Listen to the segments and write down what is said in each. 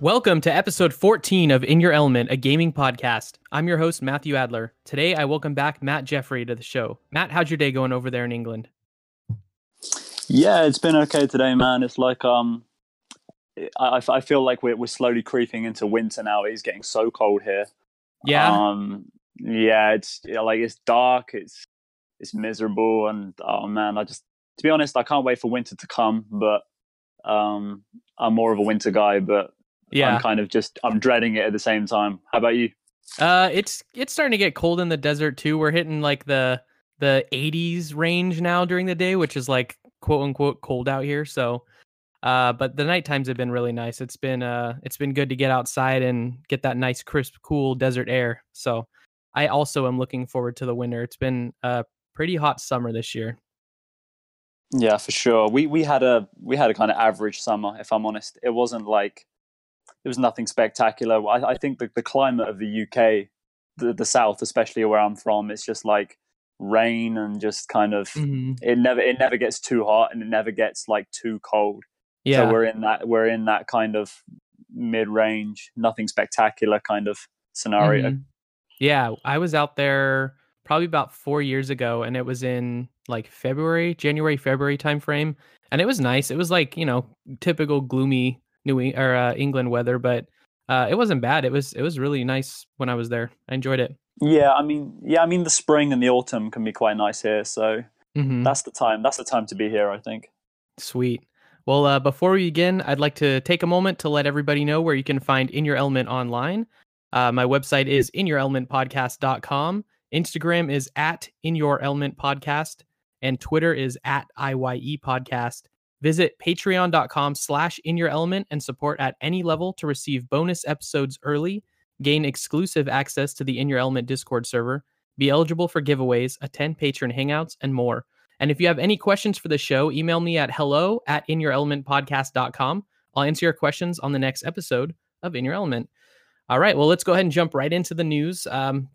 Welcome to episode 14 of In Your Element, a gaming podcast. I'm your host, Matthew Adler. Today, I welcome back Matt Jeffrey to the show. Matt, how's your day going over there in England? Yeah, it's been okay today, man. It's like, I feel like we're slowly creeping into winter now. It's getting so cold here. Yeah. Yeah, it's like, it's dark. It's miserable. And oh man, to be honest, I can't wait for winter to come, but I'm more of a winter guy, but yeah. I'm dreading it at the same time. How about you? It's starting to get cold in the desert too. We're hitting like the 80s range now during the day, which is like quote unquote cold out here. So, but the night times have been really nice. It's been good to get outside and get that nice, crisp, cool desert air. So I also am looking forward to the winter. It's been a pretty hot summer this year. Yeah, for sure. We had a kind of average summer, if I'm honest. It wasn't like, it was nothing spectacular. I think the climate of the UK, the south, especially where I'm from, it's just like rain and just kind of, it never gets too hot and it never gets like too cold. Yeah. So we're in that kind of mid-range, nothing spectacular kind of scenario. Mm-hmm. Yeah, I was out there probably about 4 years ago and it was in like January, February timeframe, and it was nice. It was like, you know, typical gloomy England weather, but it wasn't bad. It was really nice when I was there. I enjoyed it. Yeah, I mean the spring and the autumn can be quite nice here, so that's the time to be here, I think. Sweet. Well, before we begin, I'd like to take a moment to let everybody know where you can find In Your Element online. My website is inyourelementpodcast.com. Instagram is at inyourelementpodcast, and Twitter is at @iye_podcast. Visit patreon.com/inyourelement and support at any level to receive bonus episodes early, gain exclusive access to the In Your Element Discord server, be eligible for giveaways, attend patron hangouts, and more. And if you have any questions for the show, email me at hello@inyourelementpodcast.com. I'll answer your questions on the next episode of In Your Element. All right, well, let's go ahead and jump right into the news.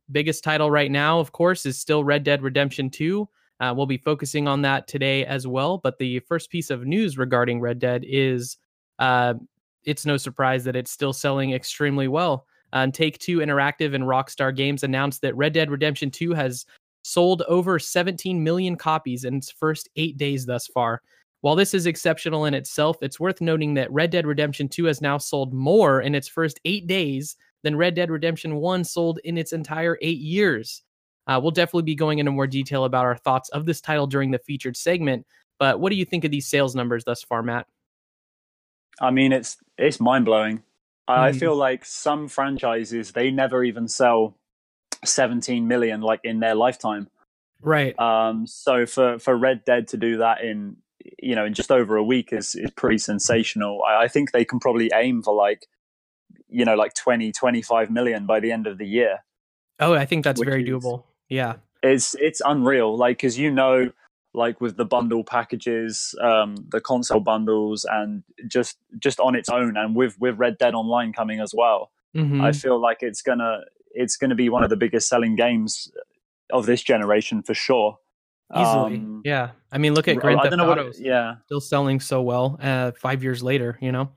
Biggest title right now, of course, is still Red Dead Redemption 2. We'll be focusing on that today as well. But the first piece of news regarding Red Dead is it's no surprise that it's still selling extremely well. Take-Two Interactive and Rockstar Games announced that Red Dead Redemption 2 has sold over 17 million copies in its first 8 days thus far. While this is exceptional in itself, it's worth noting that Red Dead Redemption 2 has now sold more in its first 8 days than Red Dead Redemption 1 sold in its entire 8 years. We'll definitely be going into more detail about our thoughts of this title during the featured segment. But what do you think of these sales numbers thus far, Matt? I mean, it's mind-blowing. I feel like some franchises, they never even sell 17 million like in their lifetime. Right. So for Red Dead to do that in, you know, in just over a week is pretty sensational. I think they can probably aim for like, you know, like 20, 25 million by the end of the year. Oh, I think that's very doable. Yeah, it's unreal. Like, as you know, like with the bundle packages, the console bundles, and just on its own, and with Red Dead Online coming as well, I feel like it's gonna be one of the biggest selling games of this generation for sure. Easily, yeah. I mean, look at Grand Theft Auto. Yeah, still selling so well. 5 years later, you know.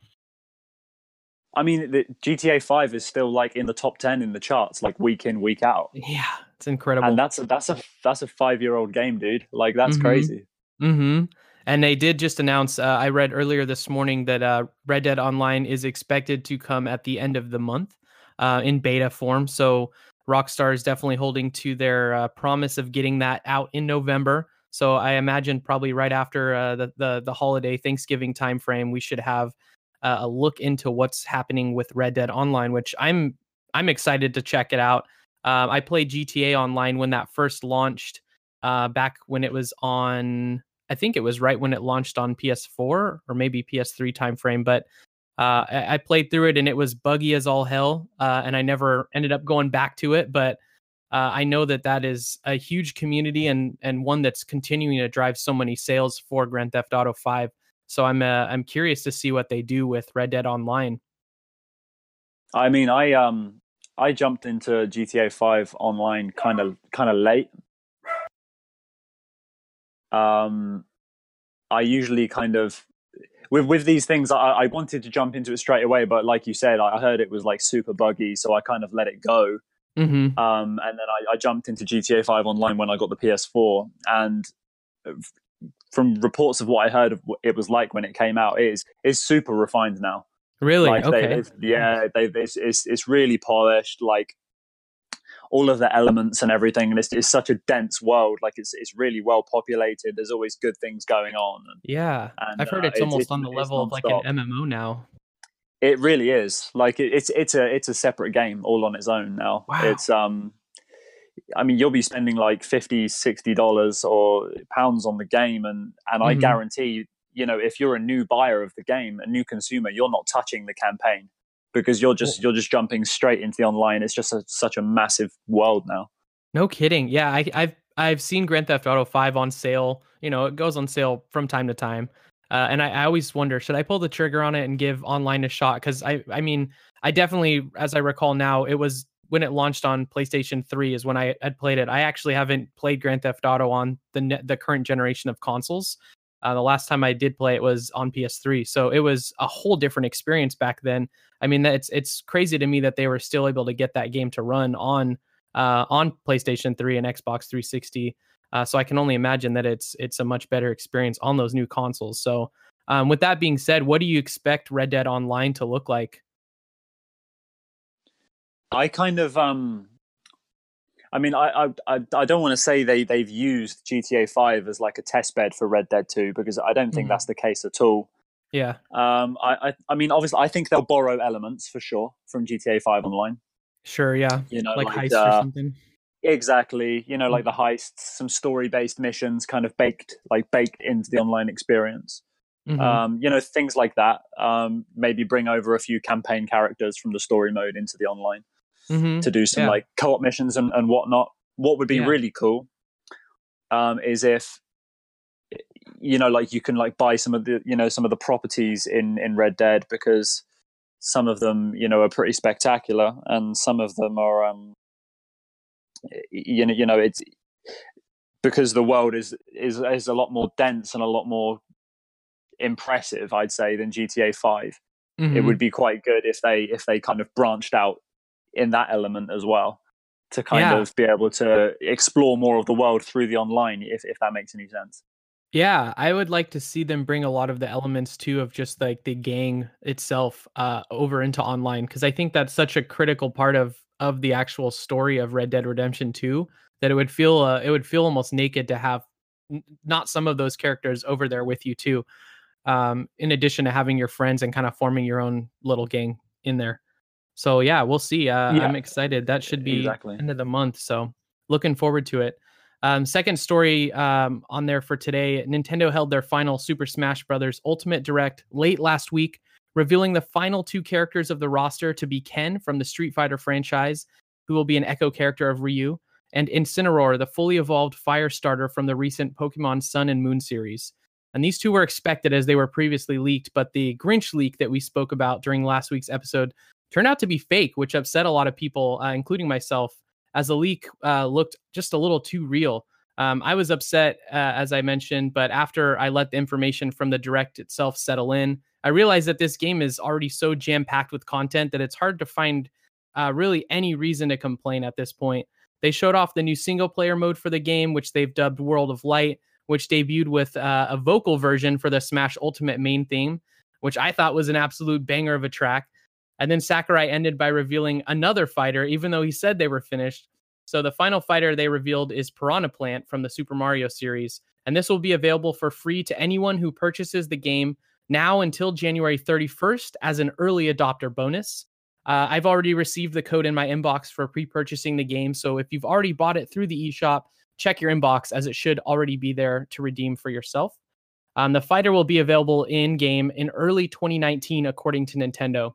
I mean, the GTA 5 is still like in the top 10 in the charts, like week in, week out. Yeah, it's incredible. And that's a 5-year-old game, dude. Like, that's crazy. Mm-hmm. And they did just announce, I read earlier this morning that Red Dead Online is expected to come at the end of the month in beta form. So Rockstar is definitely holding to their promise of getting that out in November. So I imagine probably right after the holiday Thanksgiving timeframe, we should have a look into what's happening with Red Dead Online, which I'm excited to check it out. I played GTA Online when that first launched back when it was on, I think it was right when it launched on PS4 or maybe PS3 timeframe. But I played through it and it was buggy as all hell. And I never ended up going back to it. But I know that is a huge community and one that's continuing to drive so many sales for Grand Theft Auto 5. So I'm curious to see what they do with Red Dead Online. I mean, I jumped into GTA 5 Online kind of late. I usually kind of with these things, I wanted to jump into it straight away, but like you said, I heard it was like super buggy, so I kind of let it go. Mm-hmm. And then I jumped into GTA 5 Online when I got the PS4, and from reports of what I heard of what it was like when it came out, it's super refined now. Really? Like, okay. It's really polished. Like all of the elements and everything, and it's such a dense world. Like it's really well populated. There's always good things going on. Yeah, and I've heard it's almost on the level of like an MMO now. It really is. Like it's a separate game all on its own now. Wow. It's I mean, you'll be spending like $50-$60 or pounds on the game, and I guarantee you know, if you're a new buyer of the game, a new consumer, you're not touching the campaign. Because you're just jumping straight into the online. It's just such a massive world now. No kidding. Yeah, I've seen Grand Theft Auto 5 on sale. You know, it goes on sale from time to time, and I always wonder, should I pull the trigger on it and give online a shot? Because I definitely, as I recall now, it was when it launched on PlayStation 3 is when I had played it. I actually haven't played Grand Theft Auto on the current generation of consoles. The last time I did play it was on PS3, so it was a whole different experience back then. I mean, it's crazy to me that they were still able to get that game to run on PlayStation 3 and Xbox 360. So I can only imagine that it's a much better experience on those new consoles. So with that being said, what do you expect Red Dead Online to look like? I kind of I don't want to say they've used GTA 5 as like a test bed for Red Dead 2, because I don't think that's the case at all. Yeah. I mean, obviously, I think they'll borrow elements for sure from GTA 5 Online. Sure. Yeah. You know, like heists or something. Exactly. You know, like the heists, some story-based missions, kind of baked into the online experience. Mm-hmm. You know, things like that. Maybe bring over a few campaign characters from the story mode into the online. Mm-hmm. To do some like co-op missions and whatnot. What would be really cool is if, you know, like you can like buy some of the properties in Red Dead, because some of them, you know, are pretty spectacular, and some of them are you know it's because the world is a lot more dense and a lot more impressive, I'd say, than GTA 5. Mm-hmm. It would be quite good if they kind of branched out in that element as well, to kind of be able to explore more of the world through the online, if that makes any sense. Yeah, I would like to see them bring a lot of the elements too of just like the gang itself over into online, because I think that's such a critical part of the actual story of Red Dead Redemption 2, that it would feel almost naked to have not some of those characters over there with you too, in addition to having your friends and kind of forming your own little gang in there. So yeah, we'll see. I'm excited. That should be end of the month. So looking forward to it. Second story on there for today. Nintendo held their final Super Smash Brothers Ultimate Direct late last week, revealing the final two characters of the roster to be Ken from the Street Fighter franchise, who will be an echo character of Ryu, and Incineroar, the fully evolved fire starter from the recent Pokemon Sun and Moon series. And these two were expected as they were previously leaked, but the Grinch leak that we spoke about during last week's episode turned out to be fake, which upset a lot of people, including myself, as the leak looked just a little too real. I was upset, as I mentioned, but after I let the information from the direct itself settle in, I realized that this game is already so jam-packed with content that it's hard to find really any reason to complain at this point. They showed off the new single-player mode for the game, which they've dubbed World of Light, which debuted with a vocal version for the Smash Ultimate main theme, which I thought was an absolute banger of a track. And then Sakurai ended by revealing another fighter, even though he said they were finished. So the final fighter they revealed is Piranha Plant from the Super Mario series. And this will be available for free to anyone who purchases the game now until January 31st as an early adopter bonus. I've already received the code in my inbox for pre-purchasing the game. So if you've already bought it through the eShop, check your inbox, as it should already be there to redeem for yourself. The fighter will be available in-game in early 2019, according to Nintendo.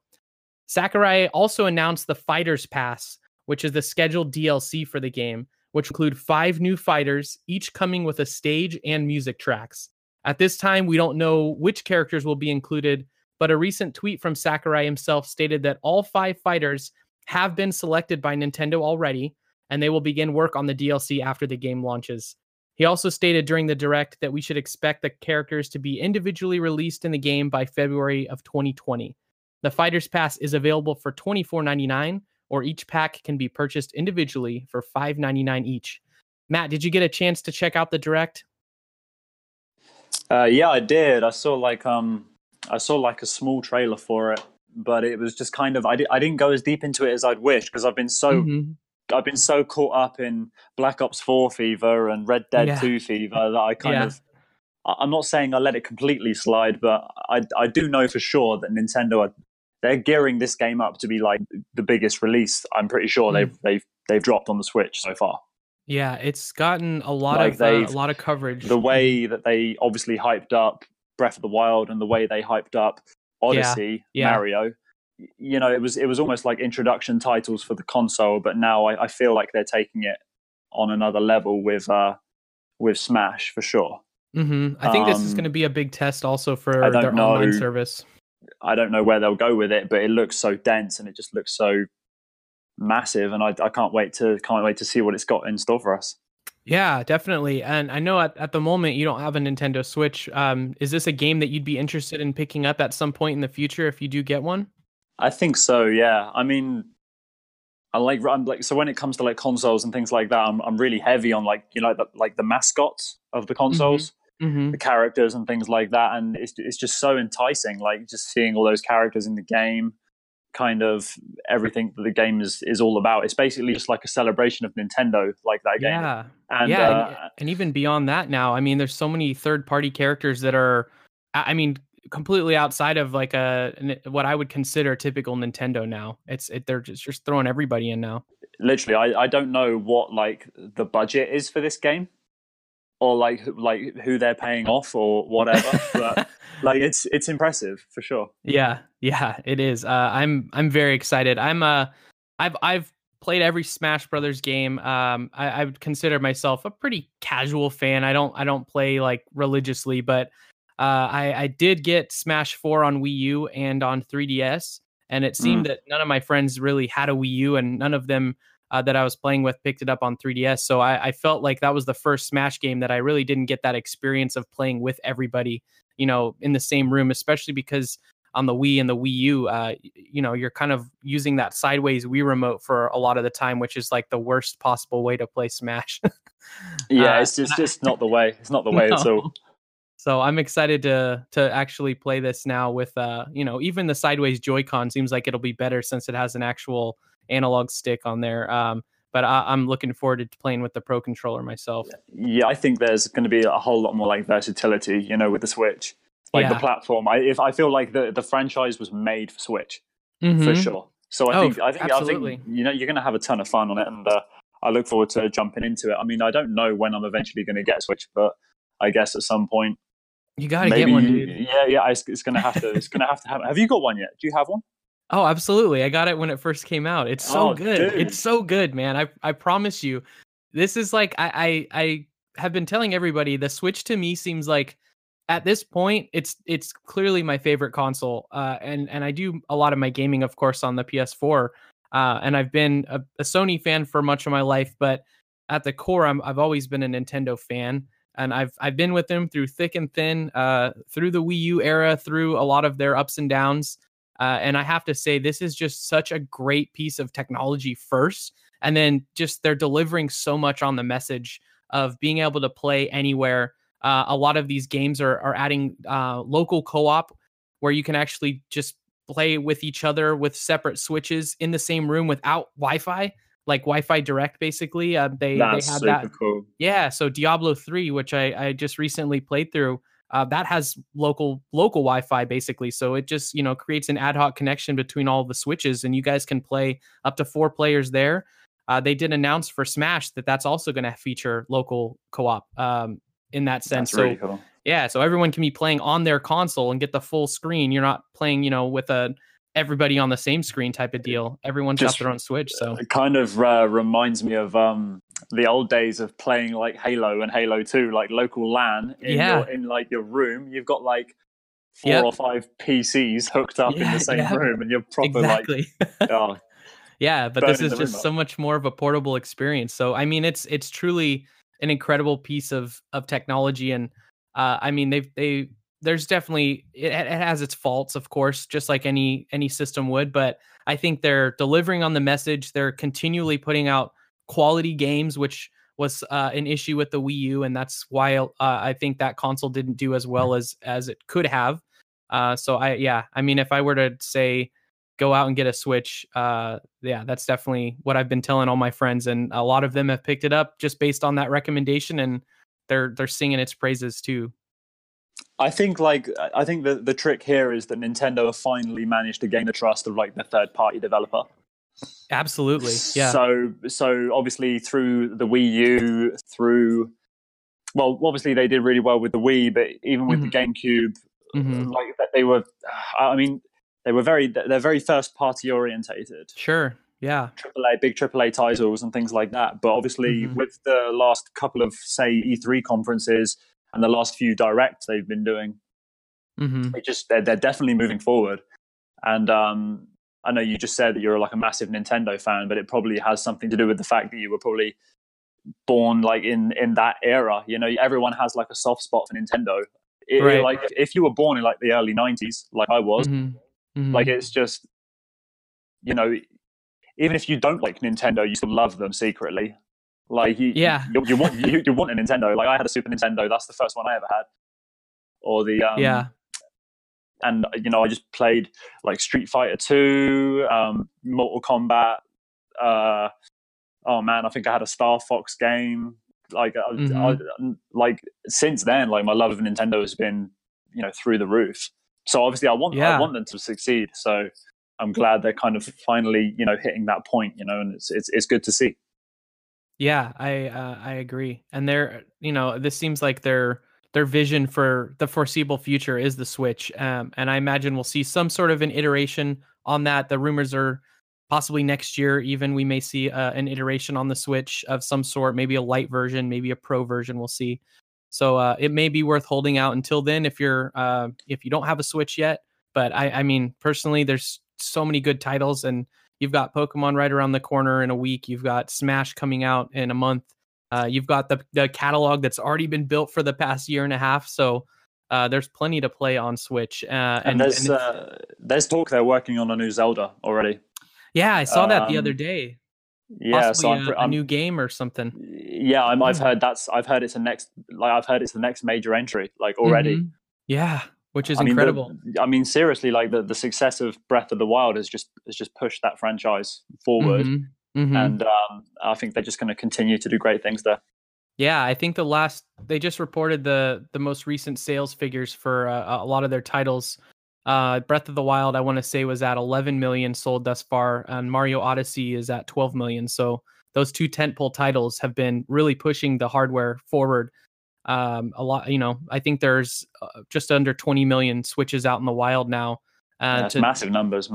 Sakurai also announced the Fighters Pass, which is the scheduled DLC for the game, which include 5 new fighters, each coming with a stage and music tracks. At this time, we don't know which characters will be included, but a recent tweet from Sakurai himself stated that all 5 fighters have been selected by Nintendo already, and they will begin work on the DLC after the game launches. He also stated during the Direct that we should expect the characters to be individually released in the game by February of 2020. The Fighters Pass is available for $24.99, or each pack can be purchased individually for $5.99 each. Matt, did you get a chance to check out the Direct? Yeah, I did. I saw like a small trailer for it, but it was just kind of I didn't go as deep into it as I'd wished, because I've been so caught up in Black Ops 4 fever and Red Dead 2 fever that I kind of. I'm not saying I let it completely slide, but I do know for sure that Nintendo they're gearing this game up to be like the biggest release. I'm pretty sure they've dropped on the Switch so far. Yeah, it's gotten a lot of coverage. The way that they obviously hyped up Breath of the Wild and the way they hyped up Odyssey, Mario. You know, it was almost like introduction titles for the console, but now I feel like they're taking it on another level with Smash for sure. Mm-hmm. I think this is going to be a big test also for their online service. I don't know where they'll go with it, but it looks so dense and it just looks so massive, and I can't wait to see what it's got in store for us. Yeah, definitely. And I know at the moment you don't have a Nintendo Switch. Is this a game that you'd be interested in picking up at some point in the future if you do get one? I think so, yeah. I mean, I'm like, so when it comes to like consoles and things like that, I'm really heavy on like, you know, the mascots of the consoles, the characters and things like that, and it's just so enticing, like just seeing all those characters in the game, kind of everything that the game is all about. It's basically just like a celebration of Nintendo, like that game. Yeah, and even beyond that now, I mean, there's so many third-party characters that are, I mean, completely outside of like what I would consider typical Nintendo now. They're just throwing everybody in now. Literally, I don't know what like the budget is for this game, or like who they're paying off or whatever. But like it's impressive for sure. Yeah, it is. I'm very excited. I've played every Smash Brothers game. I would consider myself a pretty casual fan. I don't play like religiously, but I did get Smash 4 on Wii U and on 3DS, and it seemed that none of my friends really had a Wii U, and none of them that I was playing with picked it up on 3DS. So I felt like that was the first Smash game that I really didn't get that experience of playing with everybody, you know, in the same room, especially because on the Wii and the Wii U, you know, you're kind of using that sideways Wii remote for a lot of the time, which is like the worst possible way to play Smash. Yeah, it's just not the way. It's not the way at all. So I'm excited to actually play this now with, you know, even the sideways Joy-Con seems like it'll be better since it has an actual analog stick on there. But I'm looking forward to playing with the Pro Controller myself. Yeah, I think there's going to be a whole lot more like versatility, you know, with the Switch, like the platform. I feel like the franchise was made for Switch for sure. So I think you know, you're going to have a ton of fun on it, and I look forward to jumping into it. I mean, I don't know when I'm eventually going to get a Switch, but I guess at some point. You gotta get one, dude. Yeah. It's gonna have to. It's gonna have to happen. Have you got one yet? Do you have one? Oh, absolutely. I got it when it first came out. It's so good. Dude. It's so good, man. I promise you, this is like I have been telling everybody. The Switch to me seems like at this point it's clearly my favorite console. And I do a lot of my gaming, of course, on the PS4. And I've been a Sony fan for much of my life, but at the core, I've always been a Nintendo fan. And I've been with them through thick and thin, through the Wii U era, through a lot of their ups and downs. And I have to say, this is just such a great piece of technology first. And then just they're delivering so much on the message of being able to play anywhere. A lot of these games are adding local co-op where you can actually just play with each other with separate switches in the same room without Wi-Fi. Like Wi-Fi Direct, basically. They have that. Cool. Yeah, so Diablo 3, which I just recently played through, that has local Wi-Fi, basically. So it just, you know, creates an ad hoc connection between all the switches, and you guys can play up to 4 players there. They did announce for Smash that's also going to feature local co-op in that sense. That's really cool. Yeah, so everyone can be playing on their console and get the full screen. You're not playing, you know, with everybody on the same screen type of deal. Everyone's got their own Switch. So it kind of reminds me of the old days of playing like Halo and Halo 2, like local LAN in like your room. You've got like 4 or 5 PCs hooked up in the same room, and you're proper like yeah, but this is just so much more of a portable experience. So I mean, it's truly an incredible piece of technology. And I mean, there's definitely, it has its faults, of course, just like any system would, but I think they're delivering on the message. They're continually putting out quality games, which was an issue with the Wii U. And that's why I think that console didn't do as well as it could have. So if I were to say, go out and get a Switch, that's definitely what I've been telling all my friends. And a lot of them have picked it up just based on that recommendation, and they're singing its praises too. I think the trick here is that Nintendo have finally managed to gain the trust of like the third party developer. Absolutely. Yeah. So obviously through the Wii U, obviously they did really well with the Wii, but even with the GameCube, like that they were, they're very first party orientated. Sure. Yeah. Big AAA titles and things like that. But obviously with the last couple of say E3 conferences, and the last few directs they've been doing, they're definitely moving forward. And I know you just said that you're like a massive Nintendo fan, but it probably has something to do with the fact that you were probably born like in that era. You know, everyone has like a soft spot for Nintendo. Right. Like if you were born in like the early 90s, like I was, like it's just, you know, even if you don't like Nintendo, you still love them secretly. Like you want a Nintendo. Like I had a Super Nintendo. That's the first one I ever had. Or the and you know I just played like Street Fighter 2, Mortal Kombat. I think I had a Star Fox game. Like I since then, like my love of Nintendo has been, you know, through the roof. So obviously I want them to succeed. So I'm glad they're kind of finally, you know, hitting that point. You know, and it's good to see. Yeah, I agree. And they're, you know, this seems like their vision for the foreseeable future is the Switch. And I imagine we'll see some sort of an iteration on that. The rumors are possibly next year, even we may see an iteration on the Switch of some sort, maybe a light version, maybe a pro version. We'll see. So it may be worth holding out until then if you're if you don't have a Switch yet. But I mean, personally, there's so many good titles, and you've got Pokemon right around the corner in a week. You've got Smash coming out in a month. You've got the catalog that's already been built for the past year and a half. So there's plenty to play on Switch. There's talk they're working on a new Zelda already. Yeah, I saw that the other day. Yeah, possibly so a new game or something. Yeah, I've heard it's the next major entry like already. Mm-hmm. Yeah. Which is incredible. Seriously, like the success of Breath of the Wild has just pushed that franchise forward, and I think they're just going to continue to do great things there. Yeah, I think they just reported the most recent sales figures for a lot of their titles. Breath of the Wild, I want to say, was at 11 million sold thus far, and Mario Odyssey is at 12 million. So those two tentpole titles have been really pushing the hardware forward. A lot, you know, I think there's just under 20 million Switches out in the wild now. That's massive numbers.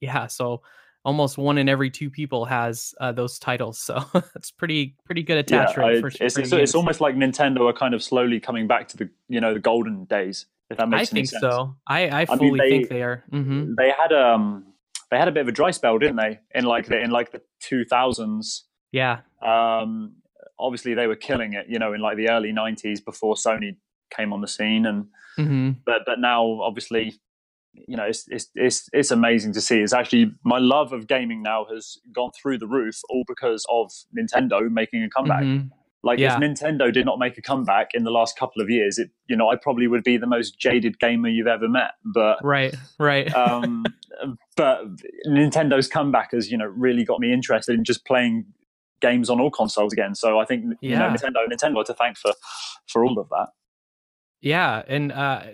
Yeah. So almost one in every two people has those titles. So it's pretty good attach rate. It's almost like Nintendo are kind of slowly coming back to the, you know, the golden days. If that makes sense. I think so. I think they are. Mm-hmm. They had a bit of a dry spell, didn't they? In like the 2000s. Yeah. Obviously they were killing it, you know, in like the early 90s before Sony came on the scene, and but now obviously, you know, it's amazing to see. It's actually, my love of gaming now has gone through the roof, all because of Nintendo making a comeback. If Nintendo did not make a comeback in the last couple of years, it, you know, I probably would be the most jaded gamer you've ever met. But right but Nintendo's comeback has, you know, really got me interested in just playing games on all consoles again. So I think you know, Nintendo to thank for all of that. Yeah, and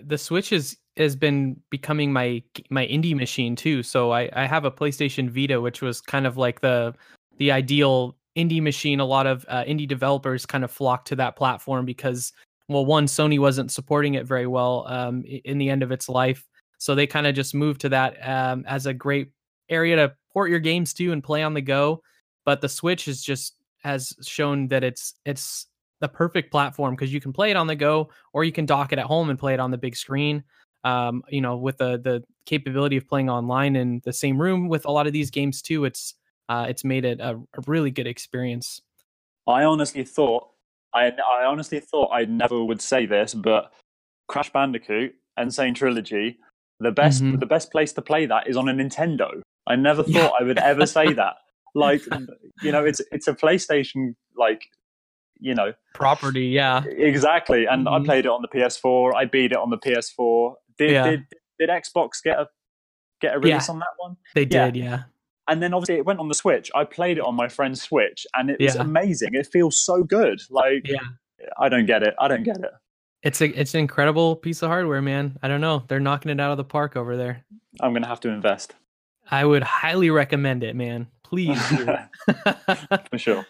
the Switch has been becoming my indie machine too. So I have a PlayStation Vita, which was kind of like the ideal indie machine. A lot of indie developers kind of flocked to that platform because, well, one, Sony wasn't supporting it very well in the end of its life, so they kind of just moved to that as a great area to port your games to and play on the go. But the Switch has shown that it's the perfect platform because you can play it on the go, or you can dock it at home and play it on the big screen. You know, with the capability of playing online in the same room with a lot of these games too, it's made it a really good experience. I honestly thought I honestly thought I never would say this, but Crash Bandicoot, Insane Trilogy, the best place to play that is on a Nintendo. I never thought I would ever say that. Like, you know, it's a PlayStation, like, you know, property. Yeah, exactly. And I played it on the PS4. I beat it on the PS4. Did Xbox get a release on that one? They did. Yeah. And then obviously it went on the Switch. I played it on my friend's Switch, and it was amazing. It feels so good. Like, I don't get it. It's an incredible piece of hardware, man. I don't know. They're knocking it out of the park over there. I'm going to have to invest. I would highly recommend it, man. Please do. For sure.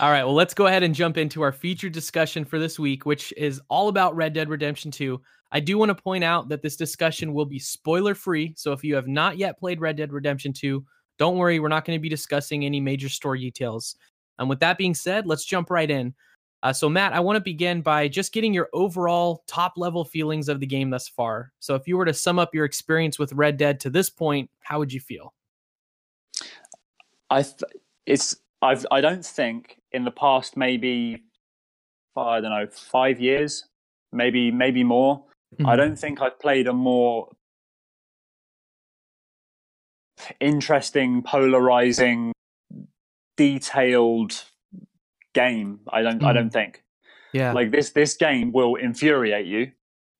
All right. Well, let's go ahead and jump into our featured discussion for this week, which is all about Red Dead Redemption 2. I do want to point out that this discussion will be spoiler-free. So if you have not yet played Red Dead Redemption 2, don't worry. We're not going to be discussing any major story details. And with that being said, let's jump right in. So, Matt, I want to begin by just getting your overall top-level feelings of the game thus far. So if you were to sum up your experience with Red Dead to this point, how would you feel? I don't think in the past maybe, 5 years, maybe more, I don't think I've played a more interesting, polarizing, detailed game. I don't think like this game will infuriate you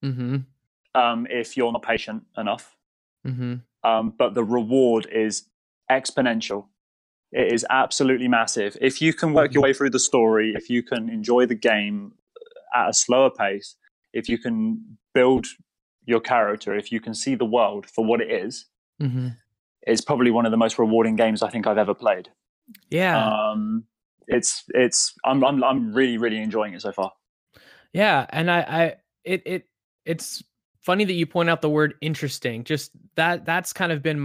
if you're not patient enough, but the reward is exponential. It is absolutely massive if you can work your way through the story, if you can enjoy the game at a slower pace, if you can build your character, if you can see the world for what it is. It's probably one of the most rewarding games I think I've ever played. I'm really, really enjoying it so far. Yeah. And it's funny that you point out the word interesting. Just that's kind of been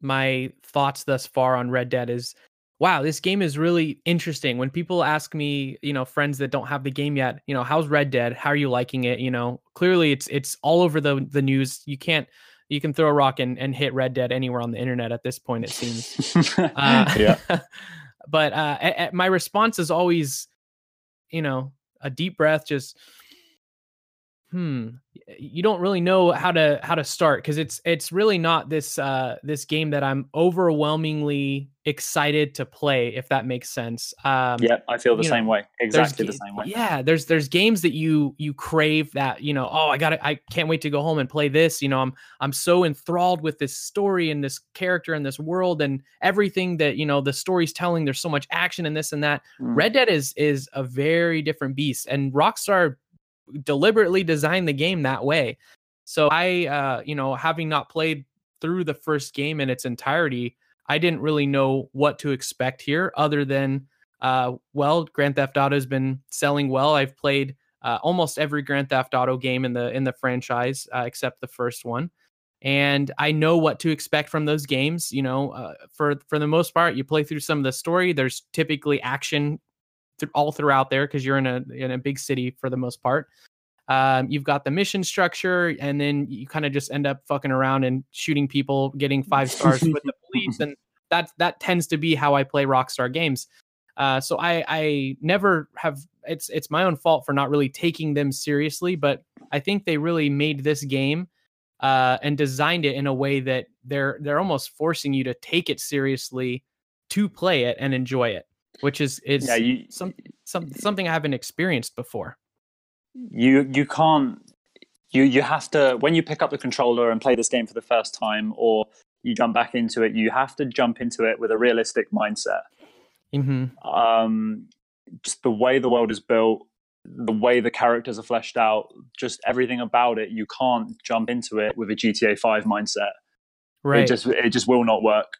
my thoughts thus far on Red Dead is, wow, this game is really interesting. When people ask me, you know, friends that don't have the game yet, you know, how's Red Dead? How are you liking it? You know, clearly it's all over the news. You can throw a rock and hit Red Dead anywhere on the internet at this point, it seems. Yeah. But my response is always, you know, a deep breath, just, you don't really know how to start, because it's really not this game that I'm overwhelmingly excited to play, if that makes sense. Yeah, I feel the same way. Exactly the same way. Yeah, there's games that you crave that, you know, oh, I can't wait to go home and play this. You know, I'm so enthralled with this story and this character and this world and everything that, you know, the story's telling. There's so much action and this and that. Red Dead is a very different beast, and Rockstar deliberately designed the game that way. So I, you know, having not played through the first game in its entirety, I didn't really know what to expect here, other than, Grand Theft Auto has been selling well. I've played almost every Grand Theft Auto game in the franchise, except the first one, and I know what to expect from those games. You know, for the most part, you play through some of the story. There's typically action all throughout there, because you're in a big city for the most part. You've got the mission structure, and then you kind of just end up fucking around and shooting people, getting 5 stars with the police, and that tends to be how I play Rockstar games. So I never have. It's my own fault for not really taking them seriously, but I think they really made this game and designed it in a way that they're almost forcing you to take it seriously to play it and enjoy it, which is something I haven't experienced before. You have to, when you pick up the controller and play this game for the first time, or you jump back into it, you have to jump into it with a realistic mindset. Just the way the world is built, the way the characters are fleshed out, just everything about it. You can't jump into it with a GTA 5 mindset. Right. It just will not work.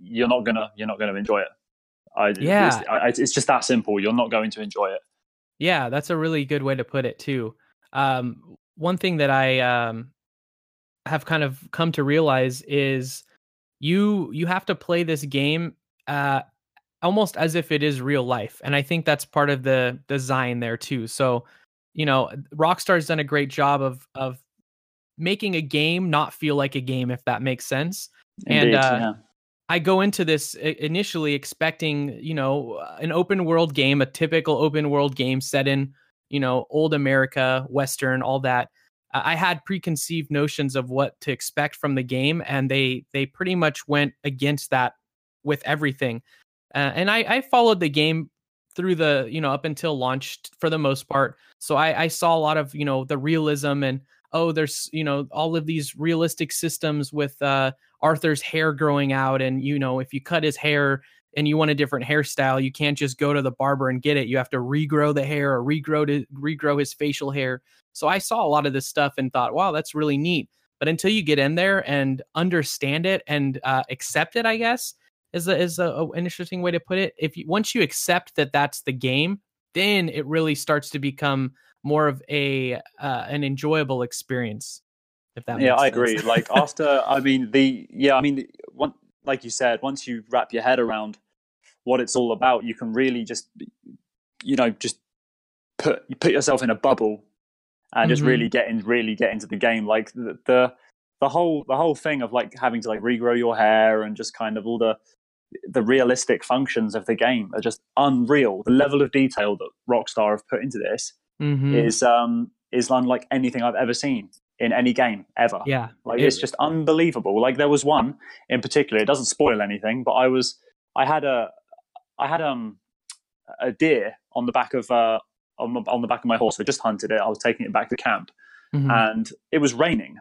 You're not gonna enjoy it. It's just that simple. You're not going to enjoy it. Yeah, that's a really good way to put it too. One thing that I have kind of come to realize is you have to play this game almost as if it is real life, and I think that's part of the design there too. So, you know, Rockstar's done a great job of making a game not feel like a game, if that makes sense. Indeed, and I go into this initially expecting, you know, an open world game, a typical open world game set in, you know, old America, Western, all that. I had preconceived notions of what to expect from the game, and they pretty much went against that with everything. And I followed the game through the, you know, up until launch for the most part. So I saw a lot of, you know, the realism and, oh, there's, you know, all of these realistic systems with Arthur's hair growing out. And, you know, if you cut his hair and you want a different hairstyle, you can't just go to the barber and get it. You have to regrow the hair or regrow his facial hair. So I saw a lot of this stuff and thought, wow, that's really neat. But until you get in there and understand it and accept it, I guess, is an interesting way to put it. If you, once you accept that that's the game, then it really starts to become more of an enjoyable experience, if that makes sense. Yeah, I agree. Like after, like you said, once you wrap your head around what it's all about, you can really just, you know, just put yourself in a bubble and just really get into the game. Like the whole thing of like having to like regrow your hair and just kind of all the realistic functions of the game are just unreal. The level of detail that Rockstar have put into this is unlike anything I've ever seen in any game ever. Yeah, like it's just unbelievable. Like there was one in particular. It doesn't spoil anything, but I had a deer on the back of on the back of my horse. I just hunted it. I was taking it back to camp, and it was raining,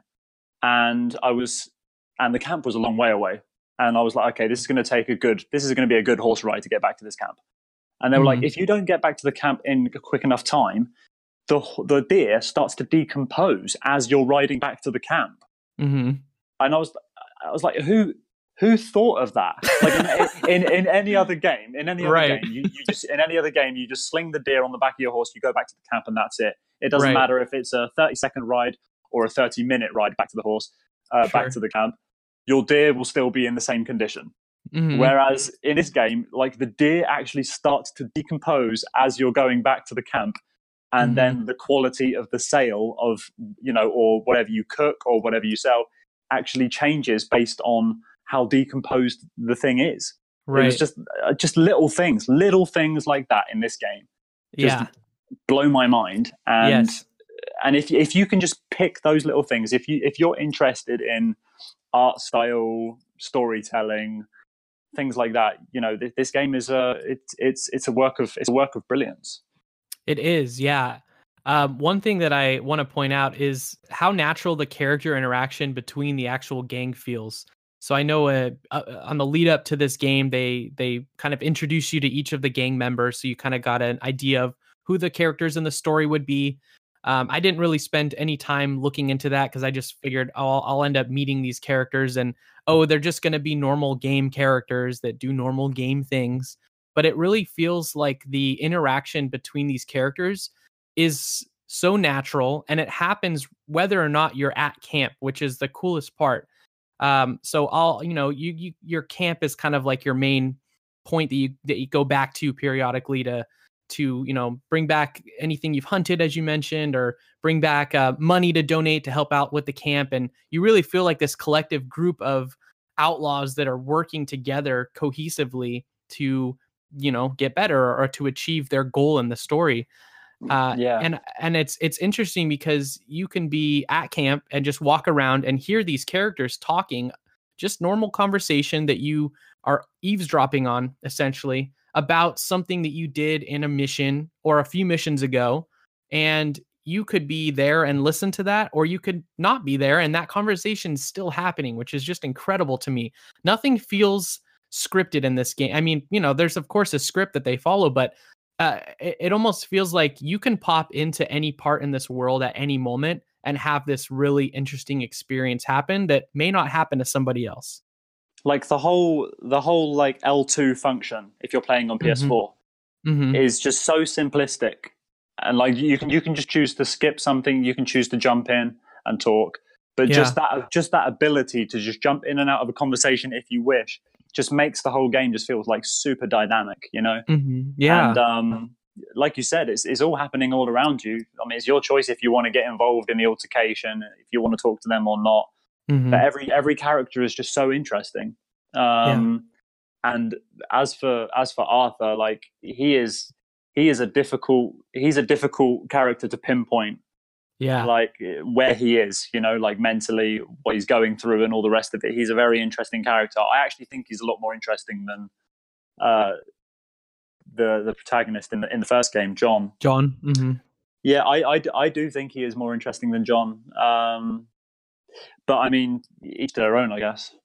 and the camp was a long way away. And I was like, okay, this is going to be a good horse ride to get back to this camp. And they were like, if you don't get back to the camp in a quick enough time, the deer starts to decompose as you're riding back to the camp. Mm-hmm. And I was like, who thought of that? Like in any other game, you just sling the deer on the back of your horse, you go back to the camp, and that's it. It doesn't matter if it's a 30-second ride or a 30-minute ride back to the horse, back to the camp. Your deer will still be in the same condition. Mm-hmm. Whereas in this game, like the deer actually starts to decompose as you're going back to the camp, and then the quality of the sale of, you know, or whatever you cook or whatever you sell actually changes based on how decomposed the thing is. Right. It's just little things like that in this game just blow my mind. And and if you can just pick those little things, if you're interested in art style, storytelling, things like that, you know, this game is a work of brilliance. It is, yeah. One thing that I want to point out is how natural the character interaction between the actual gang feels. So I know on the lead up to this game, they kind of introduce you to each of the gang members, so you kind of got an idea of who the characters in the story would be. I didn't really spend any time looking into that because I just figured I'll end up meeting these characters and, oh, they're just going to be normal game characters that do normal game things. But it really feels like the interaction between these characters is so natural, and it happens whether or not you're at camp, which is the coolest part. So your camp is kind of like your main point that you go back to periodically to, you know, bring back anything you've hunted, as you mentioned, or bring back money to donate to help out with the camp. And you really feel like this collective group of outlaws that are working together cohesively to, you know, get better or to achieve their goal in the story. And it's interesting because you can be at camp and just walk around and hear these characters talking, just normal conversation that you are eavesdropping on, essentially, about something that you did in a mission or a few missions ago, and you could be there and listen to that, or you could not be there, and that conversation's still happening, which is just incredible to me. Nothing feels scripted in this game. I mean, you know, there's of course a script that they follow, but it almost feels like you can pop into any part in this world at any moment and have this really interesting experience happen that may not happen to somebody else. Like the whole like L2 function, if you're playing on PS4, is just so simplistic, and like you can just choose to skip something, you can choose to jump in and talk, but just that ability to just jump in and out of a conversation if you wish just makes the whole game just feels like super dynamic, you know? And like you said, it's all happening all around you. I mean, it's your choice if you want to get involved in the altercation, if you want to talk to them or not. But every character is just so interesting. And as for Arthur, like he's a difficult character to pinpoint. Yeah, like where he is, you know, like mentally, what he's going through, and all the rest of it. He's a very interesting character. I actually think he's a lot more interesting than the protagonist in the first game, John. John. Mm-hmm. Yeah, I do think he is more interesting than John. But I mean, each to their own, I guess.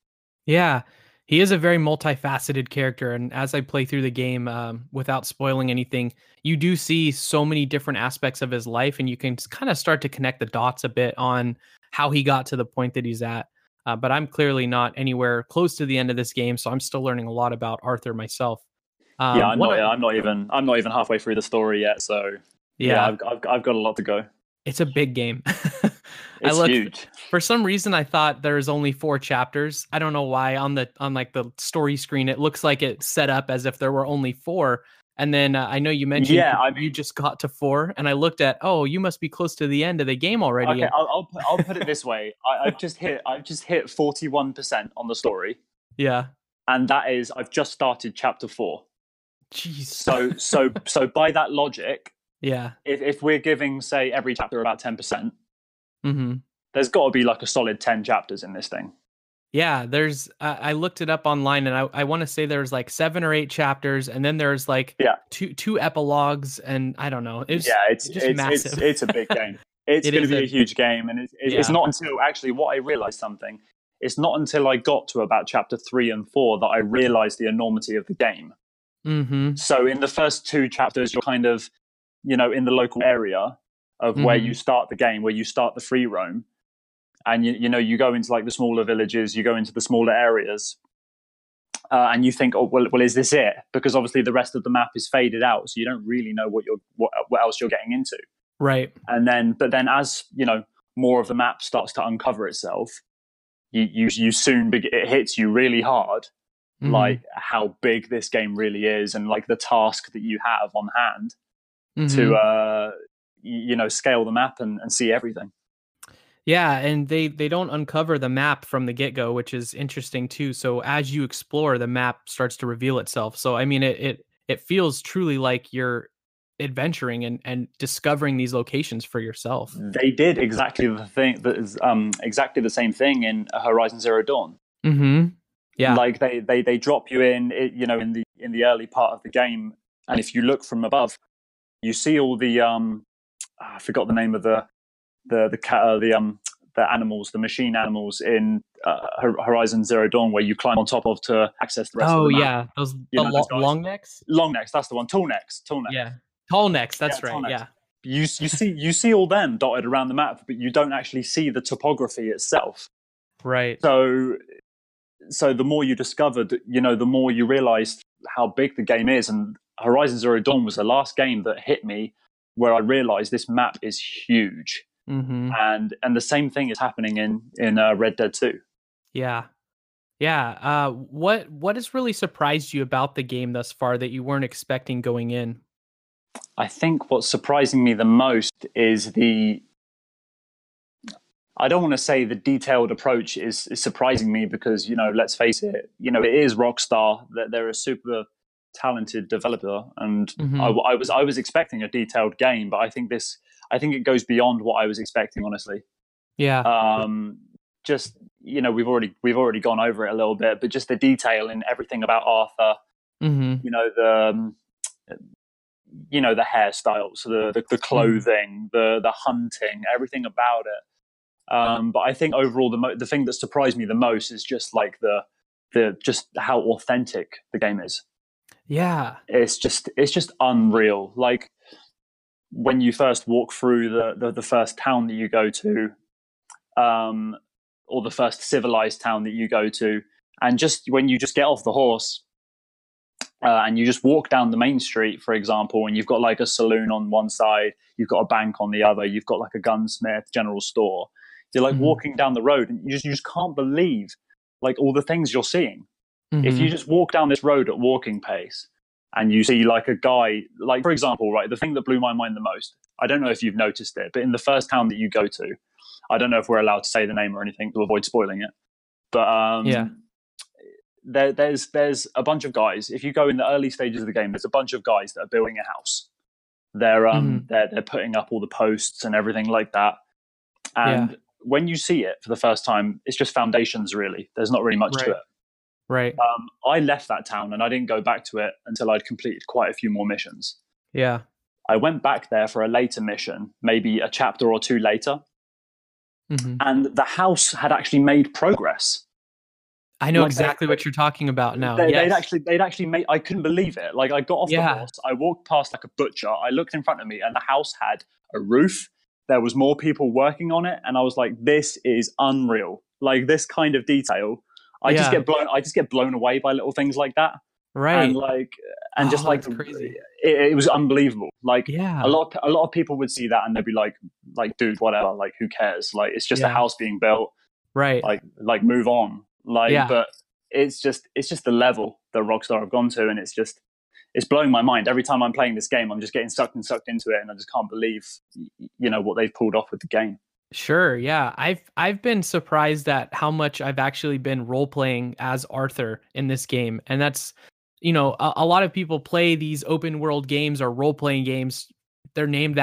Yeah, he is a very multifaceted character, and as I play through the game, without spoiling anything, you do see so many different aspects of his life, and you can kind of start to connect the dots a bit on how he got to the point that he's at. But I'm clearly not anywhere close to the end of this game, so I'm still learning a lot about Arthur myself. I'm not even halfway through the story yet, so yeah I've got a lot to go. It's a big game. It's huge. For some reason, I thought there's only 4 chapters. I don't know why. On the story screen, it looks like it's set up as if there were only 4. And then I know you mentioned you just got to 4, and I looked at, oh, you must be close to the end of the game already. Okay, I'll put it this way: I've just hit 41% on the story. Yeah, and that is I've just started chapter 4. Jeez. So by that logic. Yeah. If we're giving, say, every chapter about 10%, mm-hmm. There's got to be like a solid 10 chapters in this thing. Yeah, there's. I looked it up online, and I want to say there's like 7 or 8 chapters, and then there's like two epilogues, and I don't know. It's massive. It's a big game. It's going to be a huge game, and it's not until actually what I realized something. It's not until I got to about chapter 3 and 4 that I realized the enormity of the game. Mm-hmm. So in the first 2 chapters, you're kind of in the local area of where you start the game, where you start the free roam. And, you go into like the smaller villages, you go into the smaller areas and you think, oh, well, is this it? Because obviously the rest of the map is faded out. So you don't really know what else you're getting into. Right. And then as, more of the map starts to uncover itself, you soon, it hits you really hard, like how big this game really is and like the task that you have on hand. Mm-hmm. To scale the map and see everything. Yeah, and they don't uncover the map from the get-go, which is interesting too. So as you explore, the map starts to reveal itself. So I mean, it feels truly like you're adventuring and discovering these locations for yourself. They did exactly the thing that is exactly the same thing in Horizon Zero Dawn. Mm-hmm. Yeah, like they drop you in, in the early part of the game, and if you look from above. You see all the I forgot the name of the animals, the machine animals in Horizon Zero Dawn, where you climb on top of to access the rest of the map. Oh yeah, those long necks. Long necks, that's the one. Tall necks. Yeah, tall necks. That's right. Necks. Yeah. You see all them dotted around the map, but you don't actually see the topography itself. Right. So the more you discovered, the more you realized how big the game is. And Horizon Zero Dawn was the last game that hit me where I realized this map is huge. Mm-hmm. And the same thing is happening in Red Dead 2. Yeah. Yeah. What has really surprised you about the game thus far that you weren't expecting going in? I think what's surprising me the most is I don't want to say the detailed approach is surprising me because, let's face it, it is Rockstar, that they're a super talented developer, and mm-hmm. I was expecting a detailed game, but I think it goes beyond what I was expecting, honestly. Yeah. Just we've already gone over it a little bit, but just the detail in everything about Arthur, mm-hmm. The hairstyles, the clothing, the hunting, everything about it. But I think overall the thing that surprised me the most is just like the just how authentic the game is. Yeah, it's just unreal. Like when you first walk through the first town that you go to, or the first civilized town that you go to, and just when you just get off the horse and you just walk down the main street, for example, and you've got like a saloon on one side, you've got a bank on the other, you've got like a gunsmith, general store. You're like mm-hmm. walking down the road, and you just can't believe like all the things you're seeing. If you just walk down this road at walking pace and you see like a guy, like for example, right, the thing that blew my mind the most, I don't know if you've noticed it, but in the first town that you go to, I don't know if we're allowed to say the name or anything to avoid spoiling it. But there's a bunch of guys. If you go in the early stages of the game, there's a bunch of guys that are building a house. They're putting up all the posts and everything like that. And when you see it for the first time, it's just foundations, really. There's not really much to it. Right. I left that town and I didn't go back to it until I'd completed quite a few more missions. Yeah. I went back there for a later mission, maybe a chapter or two later. Mm-hmm. And the house had actually made progress. I know exactly what you're talking about now. They'd actually made. I couldn't believe it. Like, I got off the horse, I walked past like a butcher, I looked in front of me, and the house had a roof. There was more people working on it, and I was like, "This is unreal! Like, this kind of detail." I just get blown away by little things like that. Right. Crazy. It was unbelievable. Like, a lot of people would see that and they'd be like, dude, whatever. Like, who cares? Like, it's just a house being built. Right. Like move on. But it's just the level that Rockstar have gone to, and it's blowing my mind. Every time I'm playing this game, I'm just getting sucked into it, and I just can't believe, you know, what they've pulled off with the game. Sure. Yeah. I've been surprised at how much I've actually been role playing as Arthur in this game. And that's, you know, a lot of people play these open world games or role playing games. They're named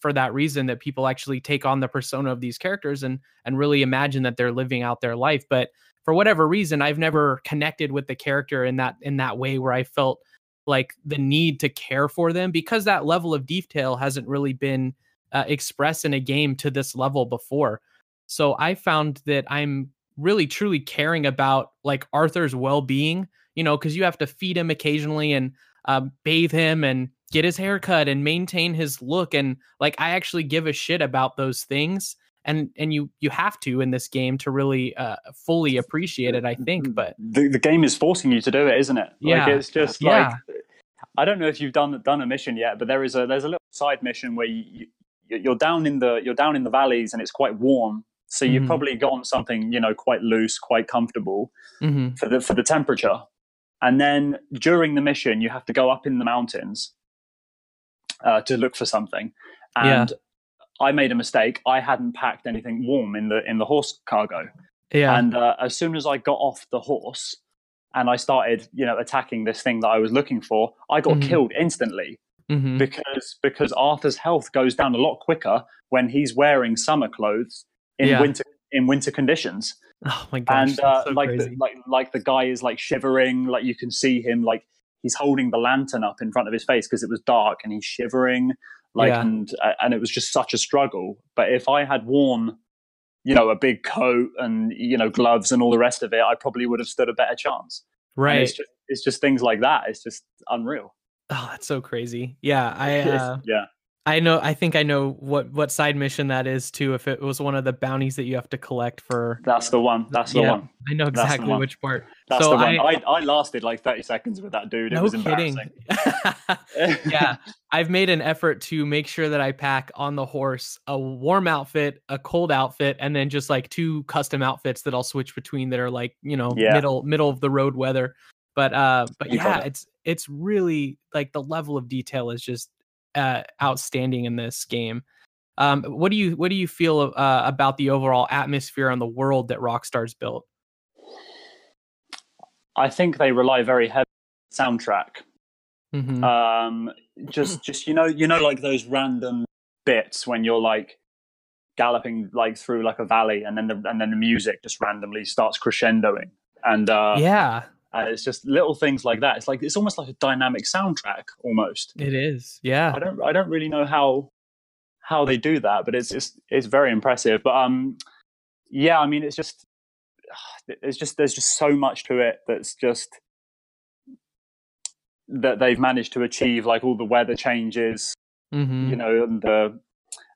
for that reason that people actually take on the persona of these characters and really imagine that they're living out their life. But for whatever reason, I've never connected with the character in that way where I felt like the need to care for them, because that level of detail hasn't really been express in a game to this level before. So I found that I'm really truly caring about like Arthur's well-being, you know, because you have to feed him occasionally and bathe him and get his haircut and maintain his look, and like I actually give a shit about those things, and you have to in this game to really fully appreciate it, I think. But the game is forcing you to do it, isn't it? I don't know if you've done a mission yet, but there's a little side mission where you're down in the valleys and it's quite warm, so you've probably got on something, you know, quite loose, quite comfortable for the temperature. And then during the mission, you have to go up in the mountains to look for something. And I made a mistake. I hadn't packed anything warm in the horse cargo. Yeah. And as soon as I got off the horse and I started, you know, attacking this thing that I was looking for, I got killed instantly. Mm-hmm. Because Arthur's health goes down a lot quicker when he's wearing summer clothes in winter conditions. Oh my gosh! And so the guy is like shivering, like you can see him, like he's holding the lantern up in front of his face because it was dark, and he's shivering, and it was just such a struggle. But if I had worn, you know, a big coat and, you know, gloves and all the rest of it, I probably would have stood a better chance. Right? And it's just things like that. It's just unreal. Oh, that's so crazy. Yeah, I know. I think I know what side mission that is too. If it was one of the bounties that you have to collect for, that's the one. That's the one. I know exactly which part. That's the one. I lasted like 30 seconds with that dude. It was embarrassing. Yeah, I've made an effort to make sure that I pack on the horse a warm outfit, a cold outfit, and then just like two custom outfits that I'll switch between that are like, you know, middle of the road weather. But yeah, it's really like the level of detail is just outstanding in this game. What do you feel about the overall atmosphere and the world that Rockstar's built? I think they rely very heavily on the soundtrack. Mm-hmm. Just you know like those random bits when you're like galloping like through like a valley, and then the music just randomly starts crescendoing, and it's just little things like that. It's like it's almost like a dynamic soundtrack almost. It is, yeah. I don't really know how they do that, but it's very impressive. But I mean, it's just there's just so much to it that's just that they've managed to achieve, like all the weather changes, you know,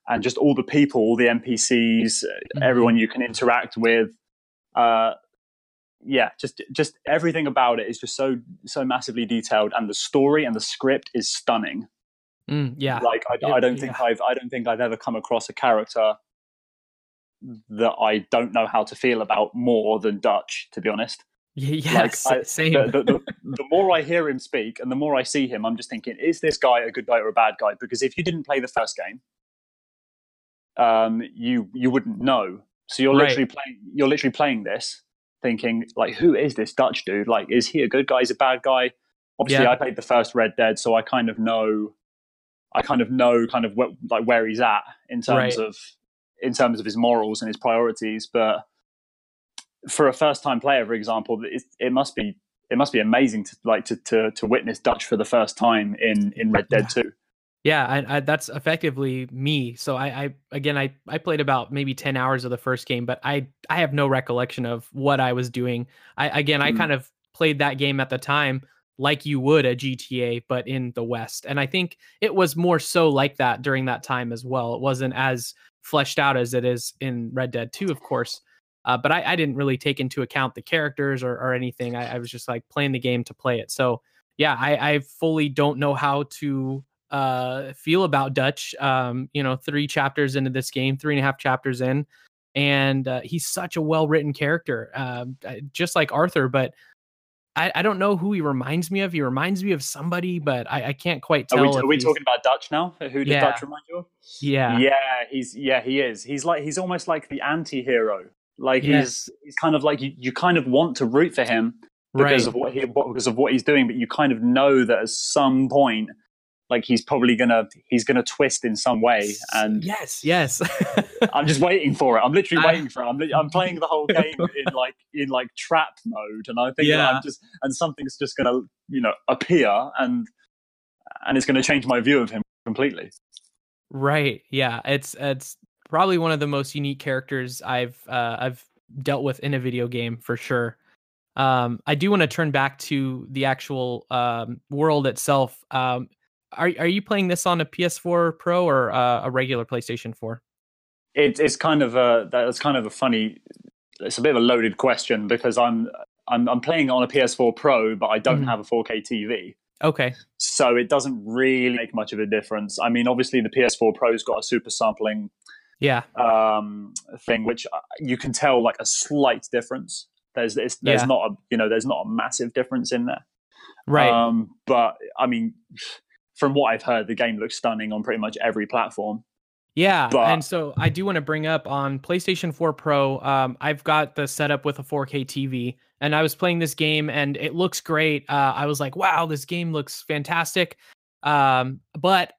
and just all the people, all the NPCs, everyone you can interact with. Just everything about it is just so massively detailed, and the story and the script is stunning. Like I don't think I've ever come across a character that I don't know how to feel about more than Dutch, to be honest. Yes, like same. The more I hear him speak and the more I see him, I'm just thinking, is this guy a good guy or a bad guy? Because if you didn't play the first game, you wouldn't know. So you're literally playing this. thinking, like, who is this Dutch dude? Like, is he a good guy? Is he a bad guy? Obviously, yeah. I played the first Red Dead, so I kind of know like where he's at in terms right. of his morals and his priorities. But for a first-time player, for example, it must be amazing to witness Dutch for the first time in Red Dead 2. Yeah, I that's effectively me. So I played about maybe 10 hours of the first game, but I have no recollection of what I was doing. I kind of played that game at the time like you would a GTA, but in the West. And I think it was more so like that during that time as well. It wasn't as fleshed out as it is in Red Dead 2, of course. But I didn't really take into account the characters or anything. I was just like playing the game to play it. So yeah, I fully don't know how to feel about Dutch. 3 chapters into this game, 3.5 chapters in, and he's such a well-written character, just like Arthur. But I don't know who he reminds me of. He reminds me of somebody, but I can't quite tell. Are we talking about Dutch now? Who does Dutch remind you of? Yeah. Yeah, he is. He's almost like the anti-hero. Like yes. he's kind of like you kind of want to root for him because right. of what he's doing, but you kind of know that at some point, like he's gonna twist in some way. And yes, I'm just waiting for it. I'm literally waiting for it. I'm playing the whole game in like trap mode, and I think and something's just gonna appear and it's gonna change my view of him completely. Right? Yeah. It's probably one of the most unique characters I've dealt with in a video game for sure. I do want to turn back to the actual world itself. Are you playing this on a PS4 Pro or a regular PlayStation 4? It's a bit of a loaded question because I'm playing on a PS4 Pro, but I don't have a 4K TV. Okay. So it doesn't really make much of a difference. I mean, obviously the PS4 Pro's got a super sampling thing, which you can tell like a slight difference. There's not a massive difference in there, right? But I mean, from what I've heard, the game looks stunning on pretty much every platform. Yeah, but... and so I do want to bring up on PlayStation 4 Pro. I've got the setup with a 4K TV, and I was playing this game, and it looks great. I was like, wow, this game looks fantastic, but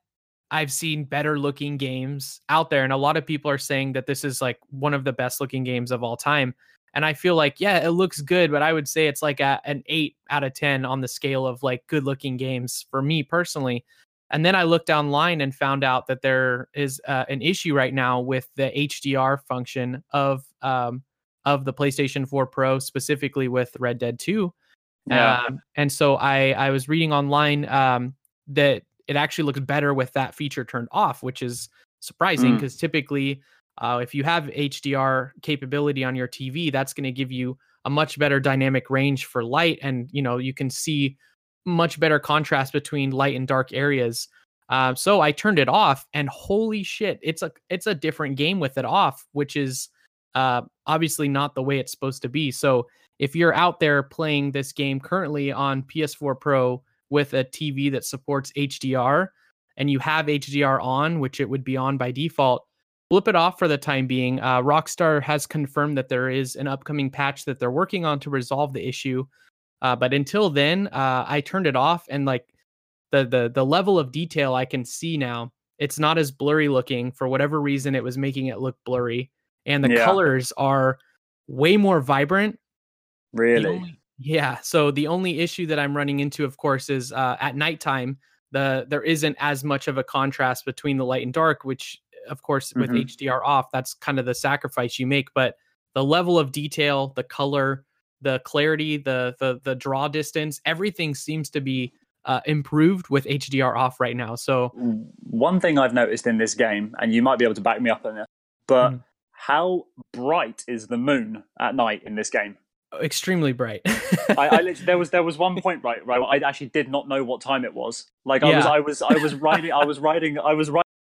I've seen better looking games out there. And a lot of people are saying that this is like one of the best looking games of all time. And I feel like, yeah, it looks good, but I would say it's like an 8 out of 10 on the scale of like good looking games for me personally. And then I looked online and found out that there is an issue right now with the HDR function of the PlayStation 4 Pro, specifically with Red Dead 2. Yeah. And so I was reading online that it actually looks better with that feature turned off, which is surprising because typically if you have HDR capability on your TV, that's going to give you a much better dynamic range for light. And, you can see much better contrast between light and dark areas. So I turned it off and holy shit, it's a different game with it off, which is obviously not the way it's supposed to be. So if you're out there playing this game currently on PS4 Pro, with a TV that supports HDR and you have HDR on, which it would be on by default, flip it off for the time being. Rockstar has confirmed that there is an upcoming patch that they're working on to resolve the issue. But until then, I turned it off and like the level of detail I can see now, it's not as blurry looking. For whatever reason, it was making it look blurry. And the colors are way more vibrant. Really? Yeah. So the only issue that I'm running into, of course, is at nighttime, there isn't as much of a contrast between the light and dark, which, of course, with HDR off, that's kind of the sacrifice you make. But the level of detail, the color, the clarity, the draw distance, everything seems to be improved with HDR off right now. So one thing I've noticed in this game, and you might be able to back me up on this, but how bright is the moon at night in this game? Extremely bright. There was one point right I actually did not know what time it was. Like I was riding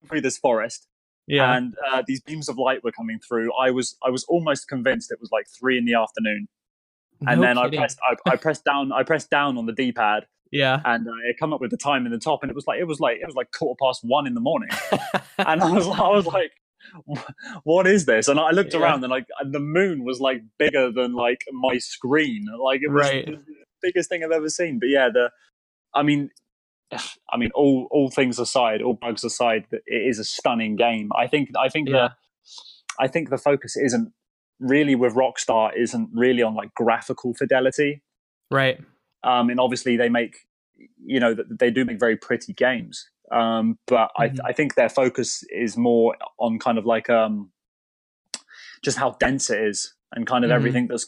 through this forest and these beams of light were coming through. I was almost convinced it was like 3 in the afternoon. And no then kidding. I pressed down on the D-pad and it come up with the time in the top and it was like 1:15 in the morning. And I was like what is this? And I looked around, and like the moon was like bigger than like my screen. Like it was the biggest thing I've ever seen. But yeah, I mean, all things aside, all bugs aside, it is a stunning game. I think the focus isn't really with Rockstar on like graphical fidelity, right? And obviously they make, you know, they do make very pretty games. But I think their focus is more on kind of like just how dense it is and kind of everything that's